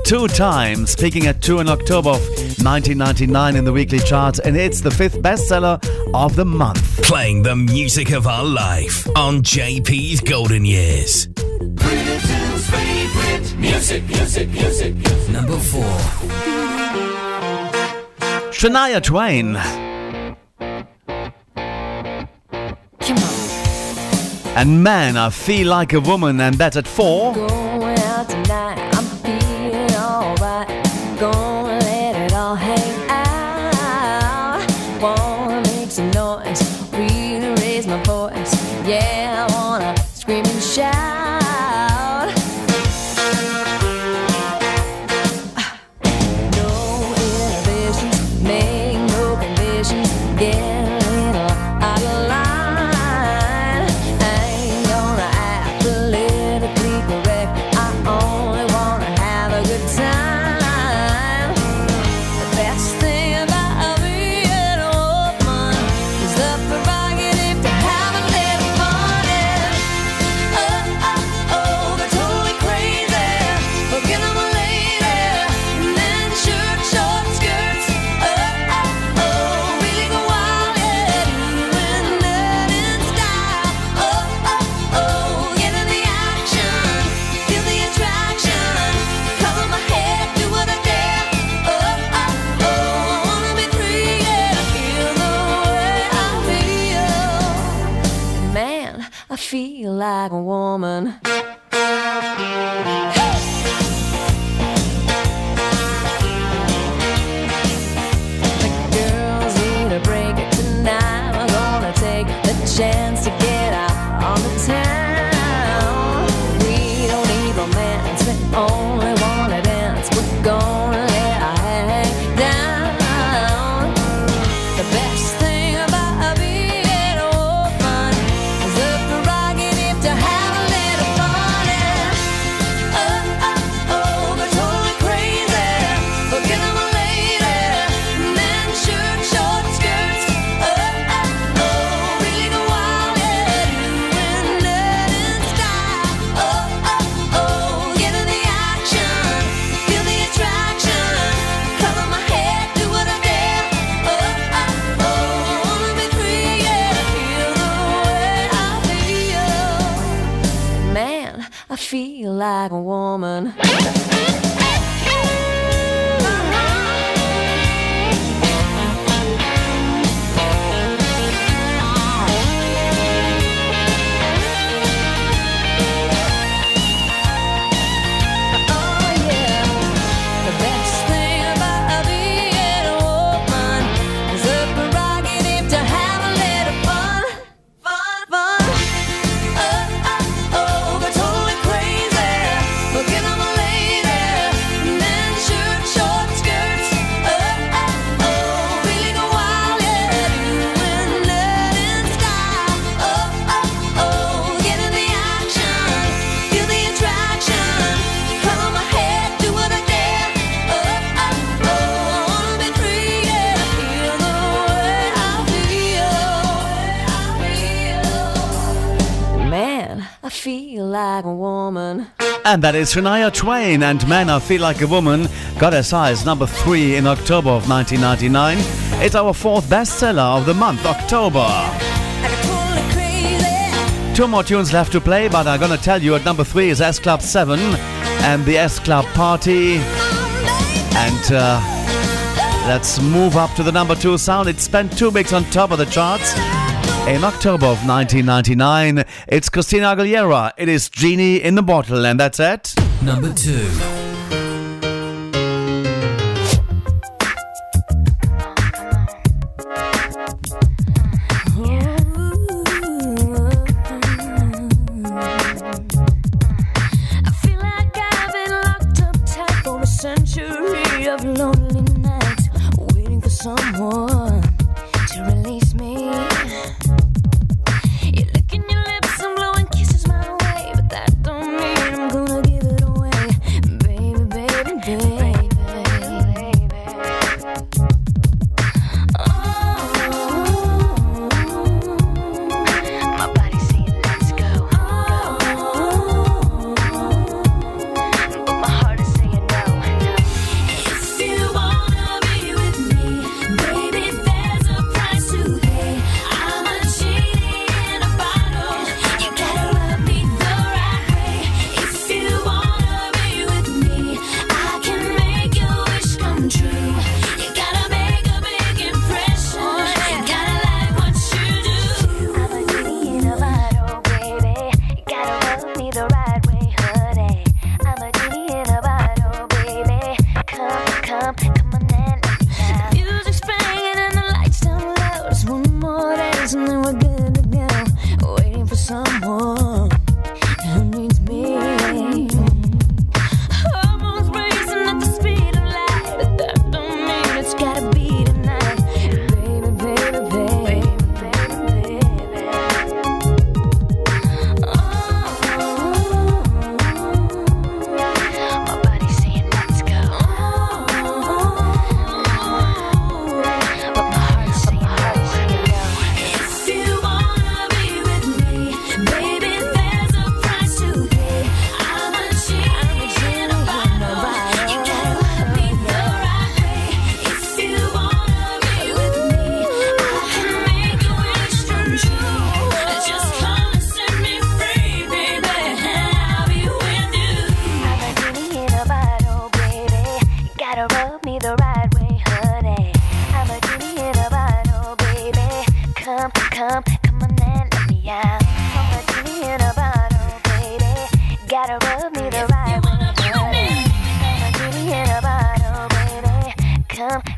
Two times, peaking at 2 in October of 1999 in the weekly charts, and it's the fifth bestseller of the month. Playing the music of our life on JP's Golden Years. Britain's favorite music. Number 4. Shania Twain. Come on. And Man, I Feel Like a Woman, and that's at 4. Going out tonight. Gonna let it all hang out. Wanna make some noise, really raise my voice. Yeah, I wanna scream and shout. No inhibitions, make no conditions. Get a little out of line. I ain't gonna act politically correct. I only wanna have a good time. like a woman. Chance to get out on the town. We don't need romance, we only wanna dance. We're gonna let our hang down. The best thing about being a woman is the prerogative to have a little fun. And we're totally crazy. Forget them a lady. Men shoot short skirts. I feel like a woman. Like a woman. And that is Shania Twain and Man I Feel Like a Woman. Got as high as number 3 in October of 1999. It's our 4th bestseller of the month, October. Two more tunes left to play, but I'm gonna tell you at number 3 is S Club 7 and the S Club Party. And let's move up to the number 2 sound. It spent 2 weeks on top of the charts. In October of 1999, it's Christina Aguilera. It is Genie in the Bottle, and that's it. Number 2. I feel like I've been locked up tight for a century of lonely nights, waiting for someone to release me.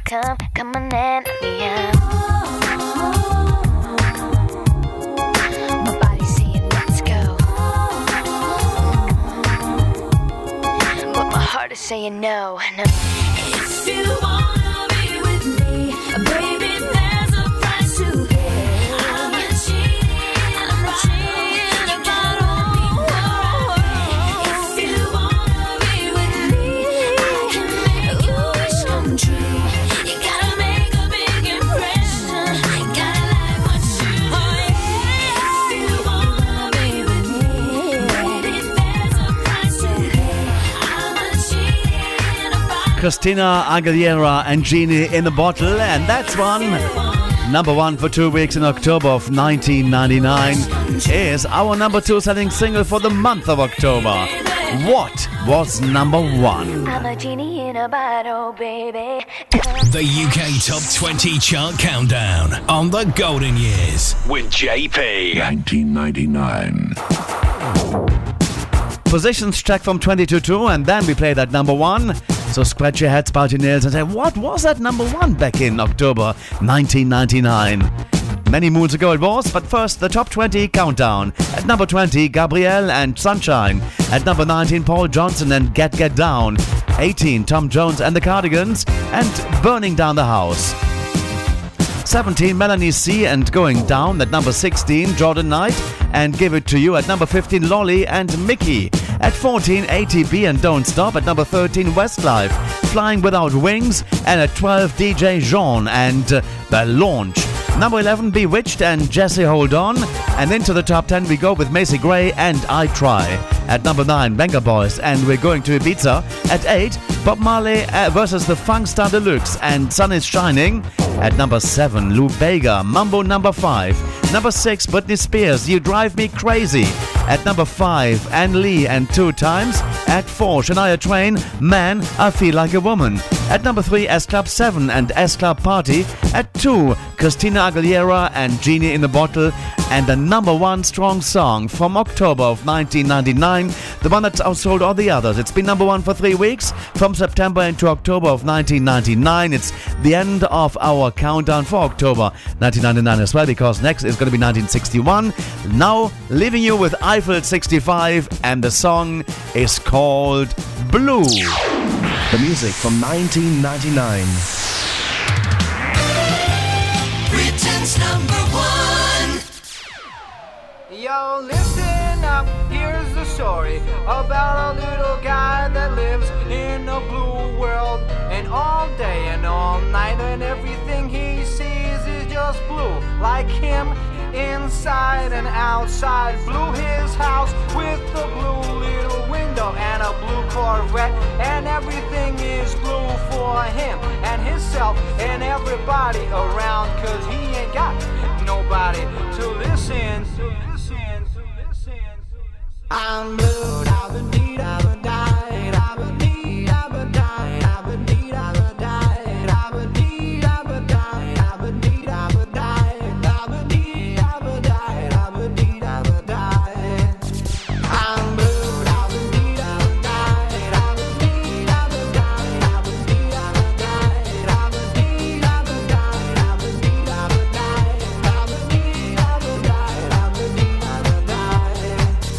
come on in, yeah. My body's saying let's go, but my heart is saying no, no. If you wanna be with me, baby, there's a price to pay. I'm not cheating, I'm not cheating. Christina Aguilera and Genie in a Bottle, and that's one. Number one for 2 weeks in October of 1999 is our number two selling single for the month of October. What was number one? I'm a genie in a bottle, baby. The UK Top 20 Chart Countdown on the Golden Years with JP. 1999. Positions check from 22, and then we play that number one. So scratch your head, spout your nails and say, what was that number one back in October 1999? Many moons ago it was, but first the top 20 countdown. At number 20, Gabrielle and Sunshine. At number 19, Paul Johnson and Get Down. 18, Tom Jones and the Cardigans and Burning Down the House. 17, Melanie C and Going Down. At number 16, Jordan Knight and Give It To You. At number 15, Lolly and Mickey. At 14, ATB and Don't Stop. At number 13, Westlife, Flying Without Wings. And at 12, DJ Jean and The Launch. Number 11, Bewitched and Jesse Hold On. And into the top 10 we go with Macy Gray and I Try. At number 9, Benga Boys and We're Going to Ibiza. At 8, Bob Marley versus the Funk Star Deluxe and Sun Is Shining. At number 7, Lou Bega, Mambo number 5. Number 6, Britney Spears, You Drive Me Crazy. At number 5, Ann Lee and Two Times. At 4, Shania Twain, Man, I Feel Like a Woman. At number 3, S Club 7 and S Club Party. At 2, Christina Aguilera and Genie in a Bottle. And the number one strong song from October of 1999, the one that's outsold all the others. It's been number one for 3 weeks, from September into October of 1999. It's the end of our countdown for October 1999 as well, because next is going to be 1961. Now, leaving you with Eiffel 65, and the song is called Blue. The music from 1999. Britain's number one. Yo, listen up, here's the story about a little guy that lives in a blue world. And all day and all night, and everything he sees is just blue. Like him, inside and outside. Blew his house with a blue little window and a blue Corvette. And everything is blue for him and himself and everybody around, 'cause he ain't got nobody to listen to. I'm blue, I've been deed, I've been died, I've been deed, I've been died, I've been deed, I've been died, I've been deed, I've been died, I've been deed, I've been died, I've been deed, I've been died, I've been deed, I've been died. I'm blue, I've been deed, I've been died, I've been deed, I've been died, I've been deed, I've been died, I've been deed, I've been died, I've been deed, I've been died, I've been deed, I've been died, I've been deed, I've been died.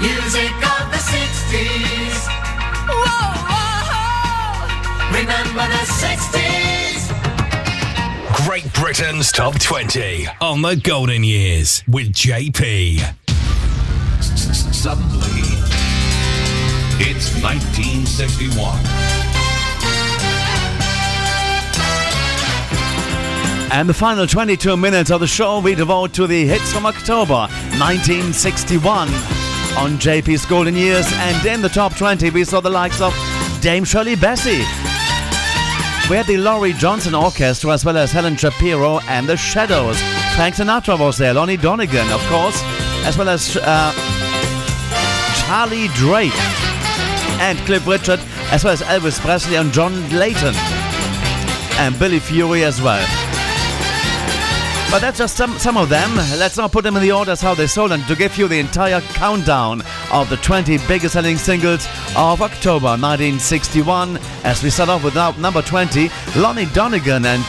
Music of the 60s. Whoa, whoa, whoa. Remember the 60s. Great Britain's Top 20 on the Golden Years with JP. Suddenly, it's 1961. And the final 22 minutes of the show we devote to the hits from October 1961. On JP's Golden Years, and in the top 20 we saw the likes of Dame Shirley Bassey. We had the Laurie Johnson Orchestra as well as Helen Shapiro and the Shadows. Frank Sinatra was there, Lonnie Donegan of course, as well as Charlie Drake and Cliff Richard, as well as Elvis Presley and John Leyton and Billy Fury as well. But that's just some of them. Let's now put them in the order as how they sold, and to give you the entire countdown of the 20 biggest selling singles of October 1961. As we start off with number 20, Lonnie Donegan and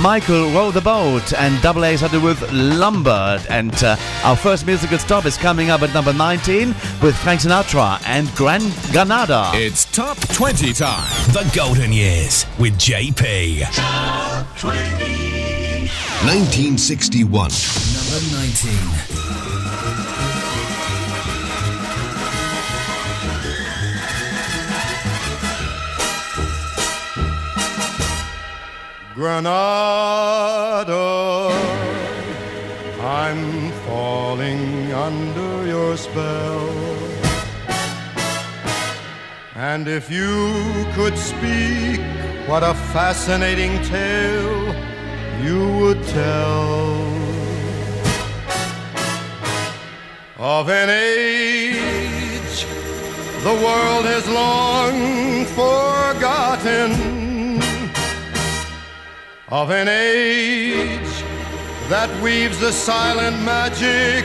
Michael Row the Boat, and Double A started with Lombard. And our first musical stop is coming up at number 19 with Frank Sinatra and Grand Granada. It's Top 20 time. The Golden Years with JP. Top 20. 1961. Number 19. Granada, I'm falling under your spell. And if you could speak, what a fascinating tale you would tell of an age the world has long forgotten, of an age that weaves the silent magic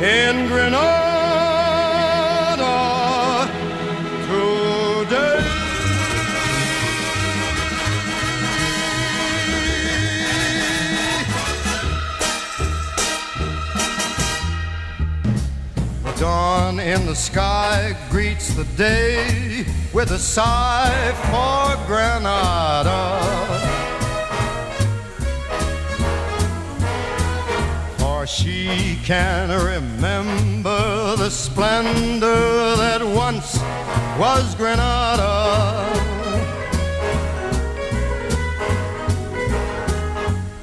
in Granada today. Dawn in the sky greets the day with a sigh for Granada. For she can remember the splendor that once was Granada.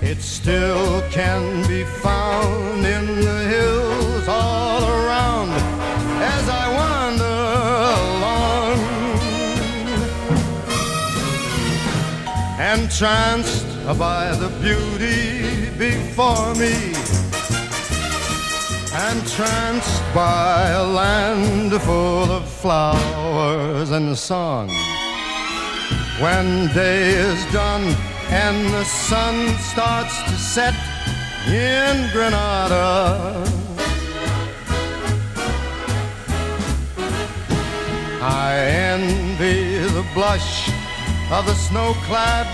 It still can be found in the hills all around. As I wander along and tranced by the beauty before me, and tranced by a land full of flowers and song, when day is done and the sun starts to set in Granada, I envy the blush of the snow-clad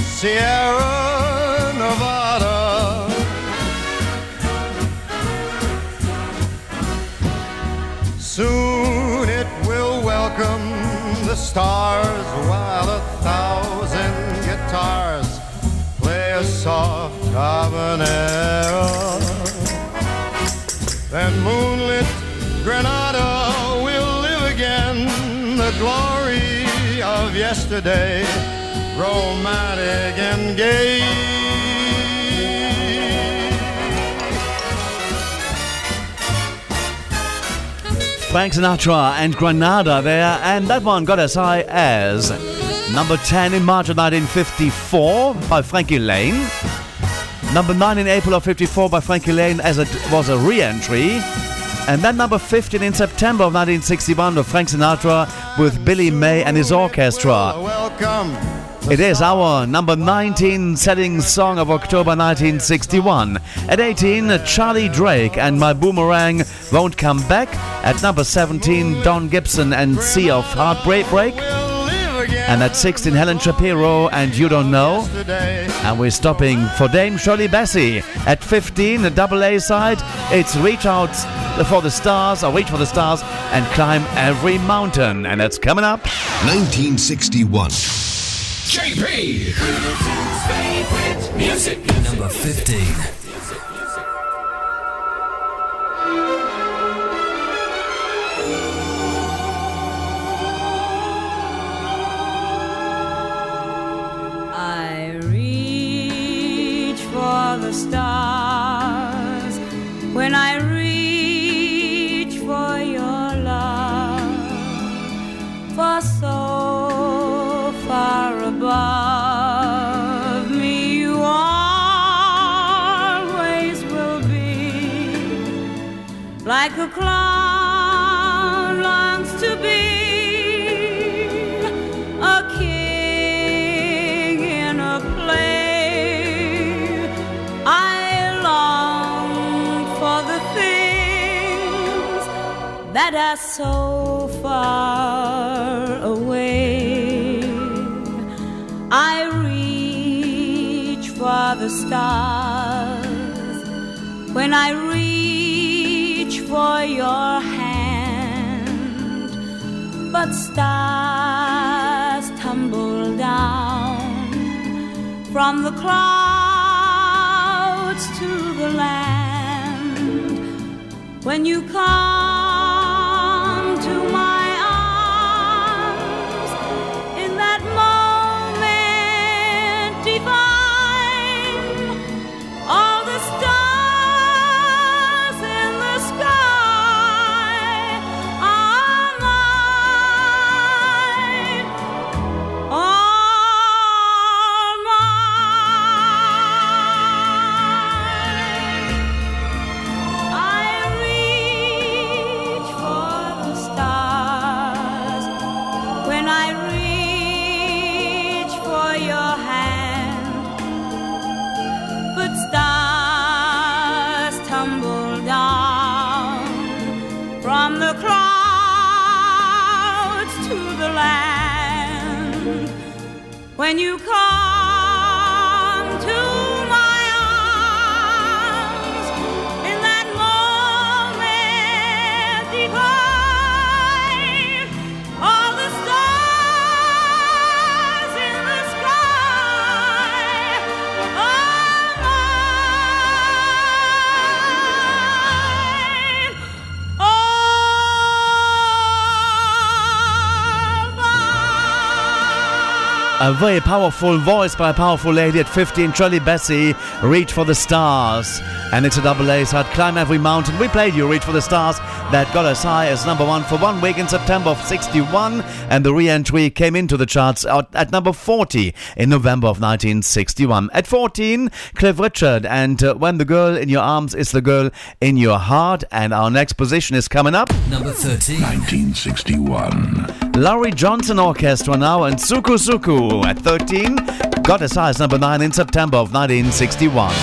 Sierra Nevada. Soon it will welcome the stars while a thousand guitars play a soft habanero. Then moonlit Granada will the glory of yesterday, romantic and gay. Frank Sinatra and Granada there, and that one got as high as number 10 in March of 1954 by Frankie Lane. Number 9 in April of 54 by Frankie Lane as it was a re-entry. And then number 15 in September of 1961 with Frank Sinatra with Billy May and his orchestra. Welcome. It is our number 19 setting song of October 1961. At 18, Charlie Drake and My Boomerang Won't Come Back. At number 17, Don Gibson and Sea of Heartbreak Break. And at 16, Helen Shapiro and You Don't Know. And we're stopping for Dame Shirley Bassey. At 15, the double A side, it's Reach for the Stars and Climb Every Mountain. And that's coming up. 1961. JP! Music. Number 15. The stars when I reach for your love, for so far above me you always will be, like a clown longs to be that are so far away. I reach for the stars when I reach for your hand, but stars tumble down from the clouds to the land when you come. When you come to my arms, in that moment divine, all the stars in the sky are mine, all mine. A powerful voice by a powerful lady at 15, Shirley Bassey, Reach for the Stars. And it's a double A side, Climb Every Mountain. We played you Reach for the Stars. That got us high as number 1 for 1 week in September of 61. And the re-entry came into the charts at number 40 in November of 1961. At 14, Cliff Richard and When the Girl in Your Arms is the Girl in Your Heart. And our next position is coming up. Number 13. 1961. Laurie Johnson Orchestra now and Suku Suku at 13, got as high as number 9 in September of 1961.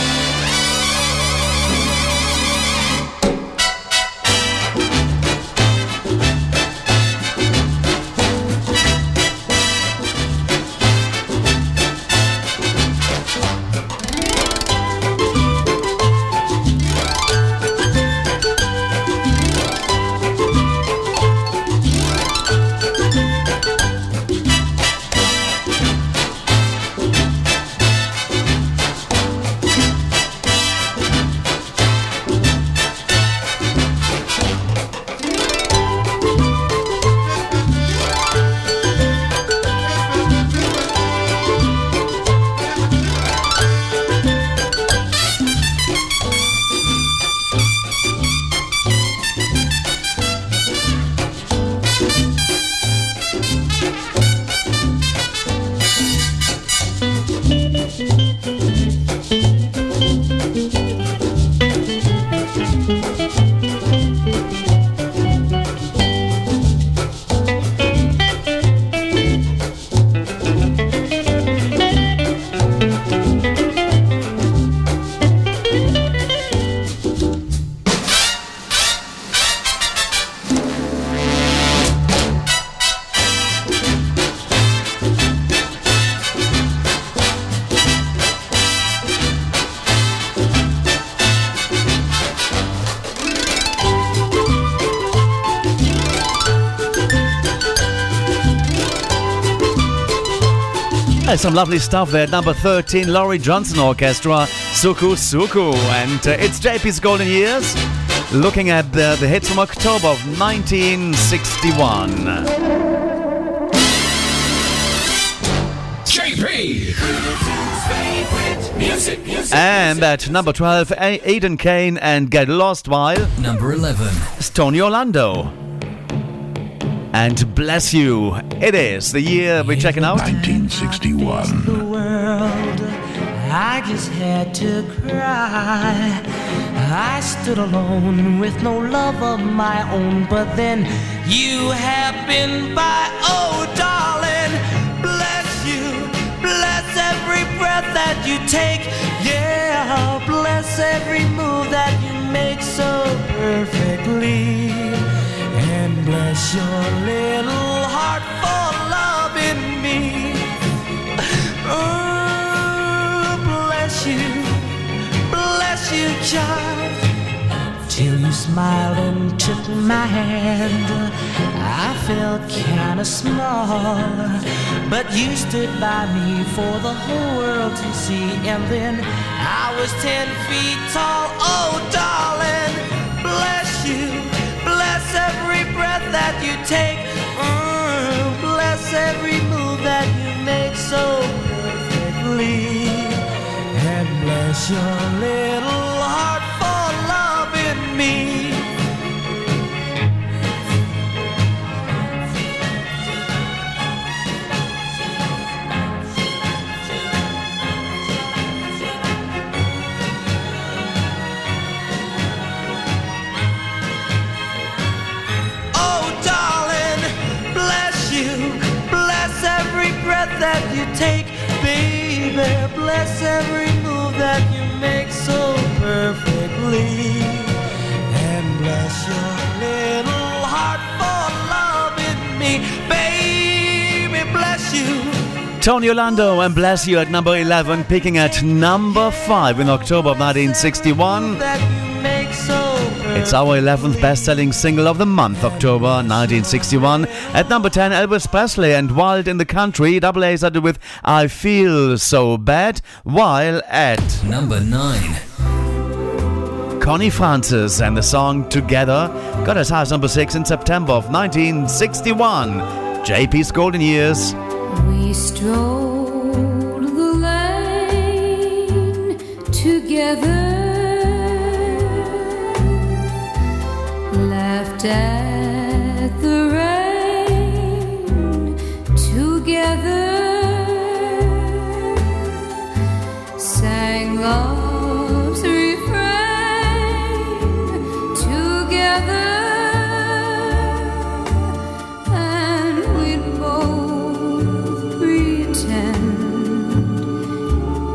That's some lovely stuff there. Number 13, Laurie Johnson Orchestra, Suku Suku. And it's JP's Golden Years, looking at the hits from October of 1961. JP! And at number 12, Aidan Kane and Get Lost, while number 11, Stoney Orlando. And bless you, it is the year we're checking out. 1961. The world, I just had to cry. I stood alone with no love of my own, but then you happened by. Oh, darling, bless you, bless every breath that you take. Yeah, bless every move that you make so perfectly. And bless your little heart for loving me. Oh, bless you, child. Till you smiled and took my hand, I felt kinda small, but you stood by me for the whole world to see. And then I was 10 feet tall. Oh, darling, bless you. Bless every breath that you take. Bless every move that you make so perfectly. And bless your little heart for loving me. That you take, baby, bless every move that you make so perfectly, and bless your little heart for loving me, baby, bless you. Tony Orlando and bless you at number 11, picking at number 5 in October of 1961. It's our 11th best-selling single of the month, October 1961. At number 10, Elvis Presley and Wild in the Country. Double A started with I Feel So Bad, while at number 9, Connie Francis and the song Together got as high as number 6 in September of 1961. JP's Golden Years. We strolled the lane together, laughed at the rain together, sang love's refrain together, and we'd both pretend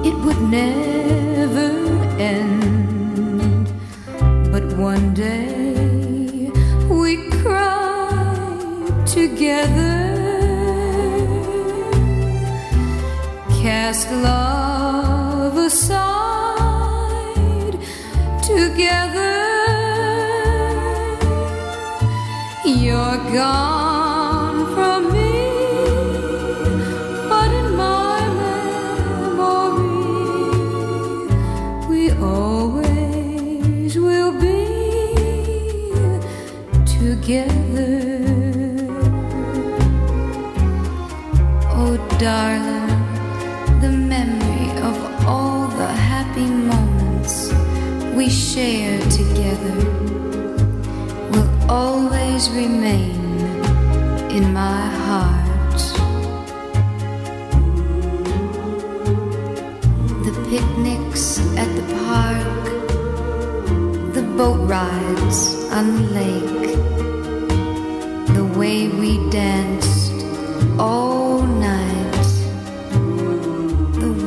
it would never end, but one day together, cast love aside together, you're gone from me, but in my memory, we always will be together. Darling, the memory of all the happy moments we shared together will always remain in my heart. The picnics at the park, the boat rides on the lake, the way we danced all night,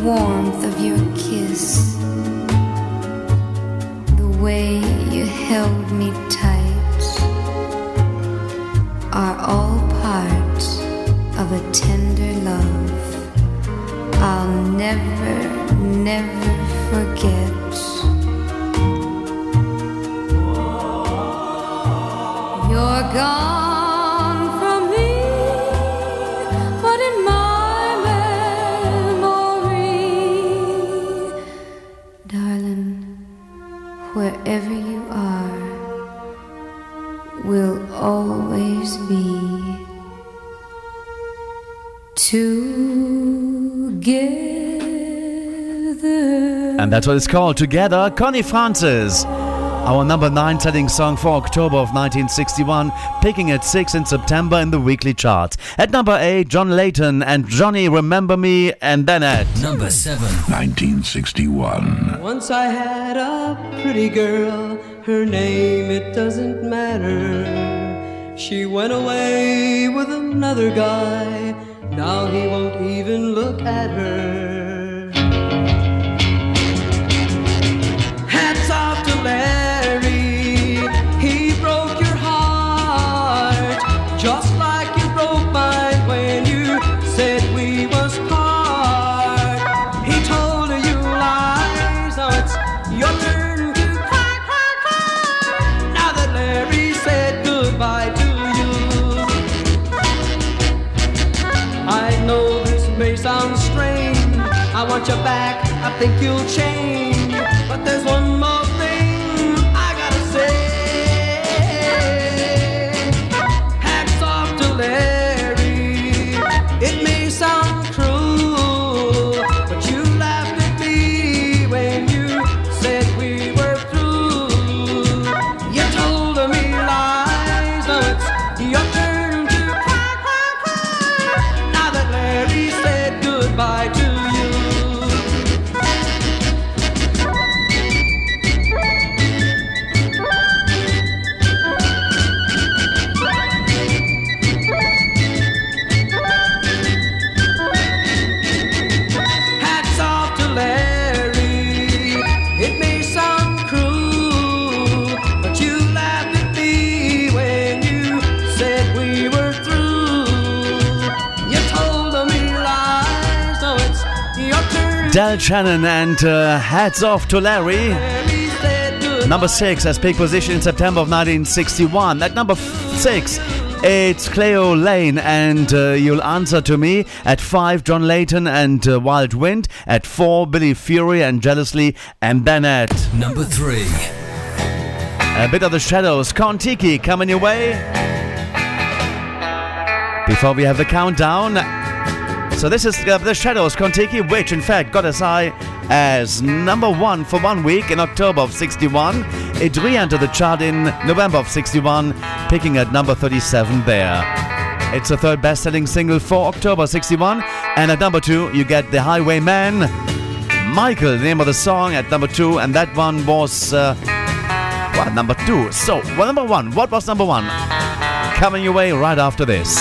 warmth of your kiss, the way you held me tight, are all part of a tender love I'll never, never forget. You're gone. wherever you are, will always be together. And that's what it's called, Together, Connie Francis. Our number 9 selling song for October of 1961, picking at 6 in September in the weekly chart. At number 8, John Leyton and Johnny Remember Me, and then at number 7, 1961. Once I had a pretty girl, her name it doesn't matter. She went away with another guy, now he won't even look at her. Hats off to Larry. Your back, I think you'll change, but there's one more thing I gotta say. Hats off to Larry. It may sound cruel, but you laughed at me when you said we were through. You told me lies, now it's your turn to cry, cry, cry, now that Larry said goodbye to Del Shannon and Hats Off to Larry. Number 6 has peak position in September of 1961. At number 6, it's Cleo Lane and You'll Answer to Me. At 5, John Leyton and Wild Wind. At 4, Billy Fury and Jealously. And then at number 3, a bit of the Shadows, Kon-Tiki, coming your way. Before we have the countdown, so this is the Shadows, Kon-Tiki, which in fact got as high as number 1 for 1 week in October of 61. It re-entered the chart in November of 61, picking at number 37 there. It's the third best-selling single for October 61. And at number 2, you get The Highwayman, Michael, the name of the song, at number 2. And that one was, number 2. So, number 1, what was number 1? Coming your way right after this.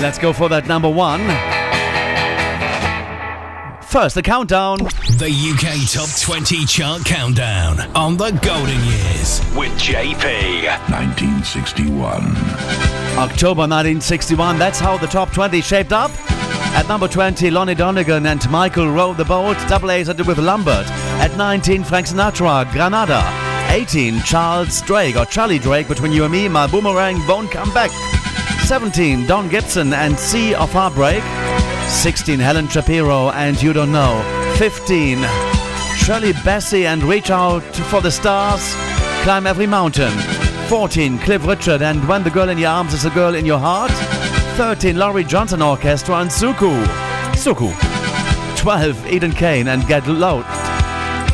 Let's go for that number 1. First, the countdown. The UK Top 20 Chart Countdown on the Golden Years with JP. 1961. October 1961, that's how the Top 20 shaped up. At number 20, Lonnie Donegan and Michael Row the Boat, double A's with Lambert. At 19, Frank Sinatra, Granada. 18, Charles Drake, or Charlie Drake, Between You and Me, My Boomerang Won't Come Back. 17, Don Gibson and Sea of Heartbreak. 16, Helen Shapiro and You Don't Know. 15, Shirley Bassey and Reach Out for the Stars, Climb Every Mountain. 14, Cliff Richard and When the Girl in Your Arms is a Girl in Your Heart. 13, Laurie Johnson Orchestra and Suku. 12, Eden Kane and Get Lost.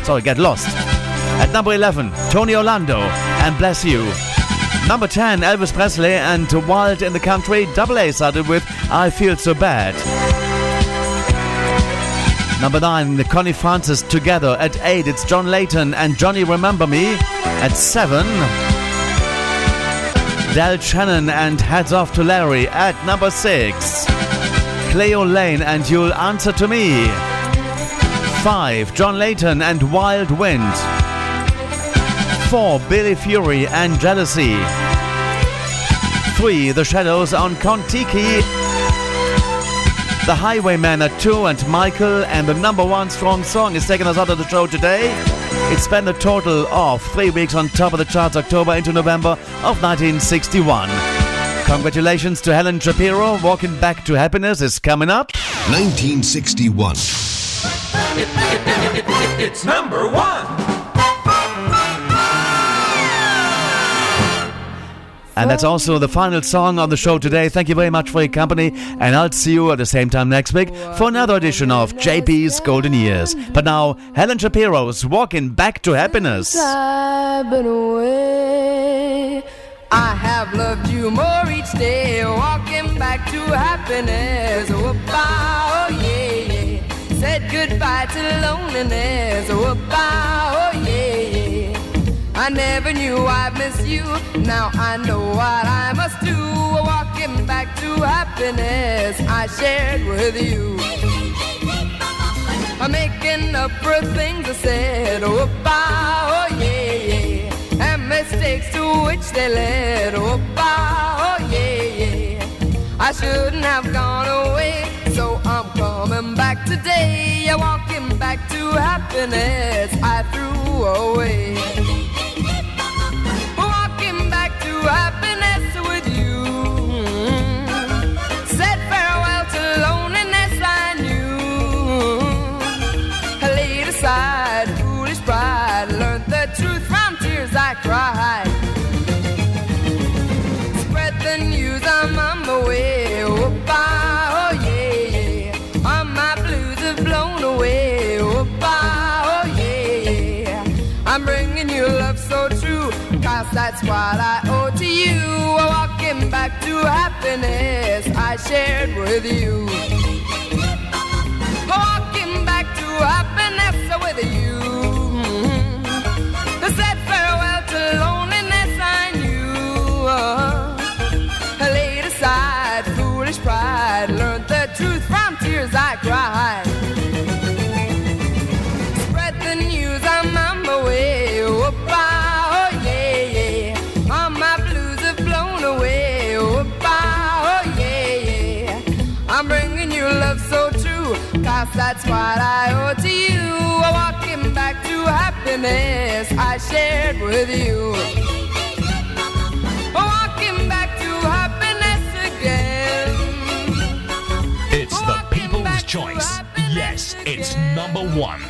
At number 11, Tony Orlando and Bless You. Number 10, Elvis Presley and Wild in the Country. Double A started with I Feel So Bad. Number 9, Connie Francis, Together. At 8, it's John Leyton and Johnny Remember Me. At 7, Del Shannon and Heads Off to Larry. At number 6, Cleo Lane and You'll Answer to Me. 5, John Leyton and Wild Wind. 4, Billy Fury and Jealousy. 3, The Shadows on Kon-Tiki. The Highwaymen at 2 and Michael, and the number 1 strong song is taking us out of the show today. It spent a total of 3 weeks on top of the charts, October into November of 1961. Congratulations to Helen Shapiro. Walking Back to Happiness is coming up. 1961. It's number 1. And that's also the final song on the show today. Thank you very much for your company, and I'll see you at the same time next week for another edition of JP's Golden Years. But now, Helen Shapiro's Walking Back to Happiness. I've been away. I have loved you more each day, walking back to happiness. Oh, yeah, yeah. Said goodbye to loneliness. Oh, yeah, yeah. I never knew I'd miss you. Now I know what I must do. Walking back to happiness I shared with you. I'm making up for things I said. Oh, bah, oh yeah, yeah. And mistakes to which they led. Oh, bah, oh yeah, yeah. I shouldn't have gone away, so I'm coming back today. Walking back to happiness I threw away. Happiness with you. Said farewell to loneliness I knew. I laid aside foolish pride, learned the truth from tears I cried. Spread the news, I'm on my way. Oh, bye, oh yeah, yeah. All my blues have blown away. Oh, bye, oh yeah, yeah. I'm bringing you love so true, 'cause that's what I owe to you. Walking back to happiness I shared with you. Walking back to happiness with you. Said farewell to loneliness I knew. I laid aside foolish pride, learned the truth from tears I cried. Spread the news, I'm on my way. Oh, bye. I'm bringing you love so true, 'cause that's what I owe to you. Walking back to happiness I shared with you. Walking back to happiness again. It's walking the people's choice. Yes, again. It's number 1.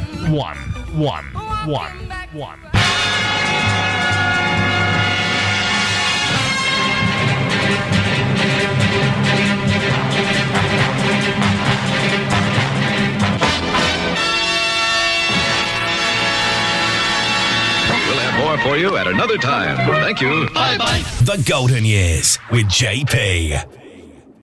We'll have more for you at another time. Thank you. Bye-bye. The Golden Years with JP.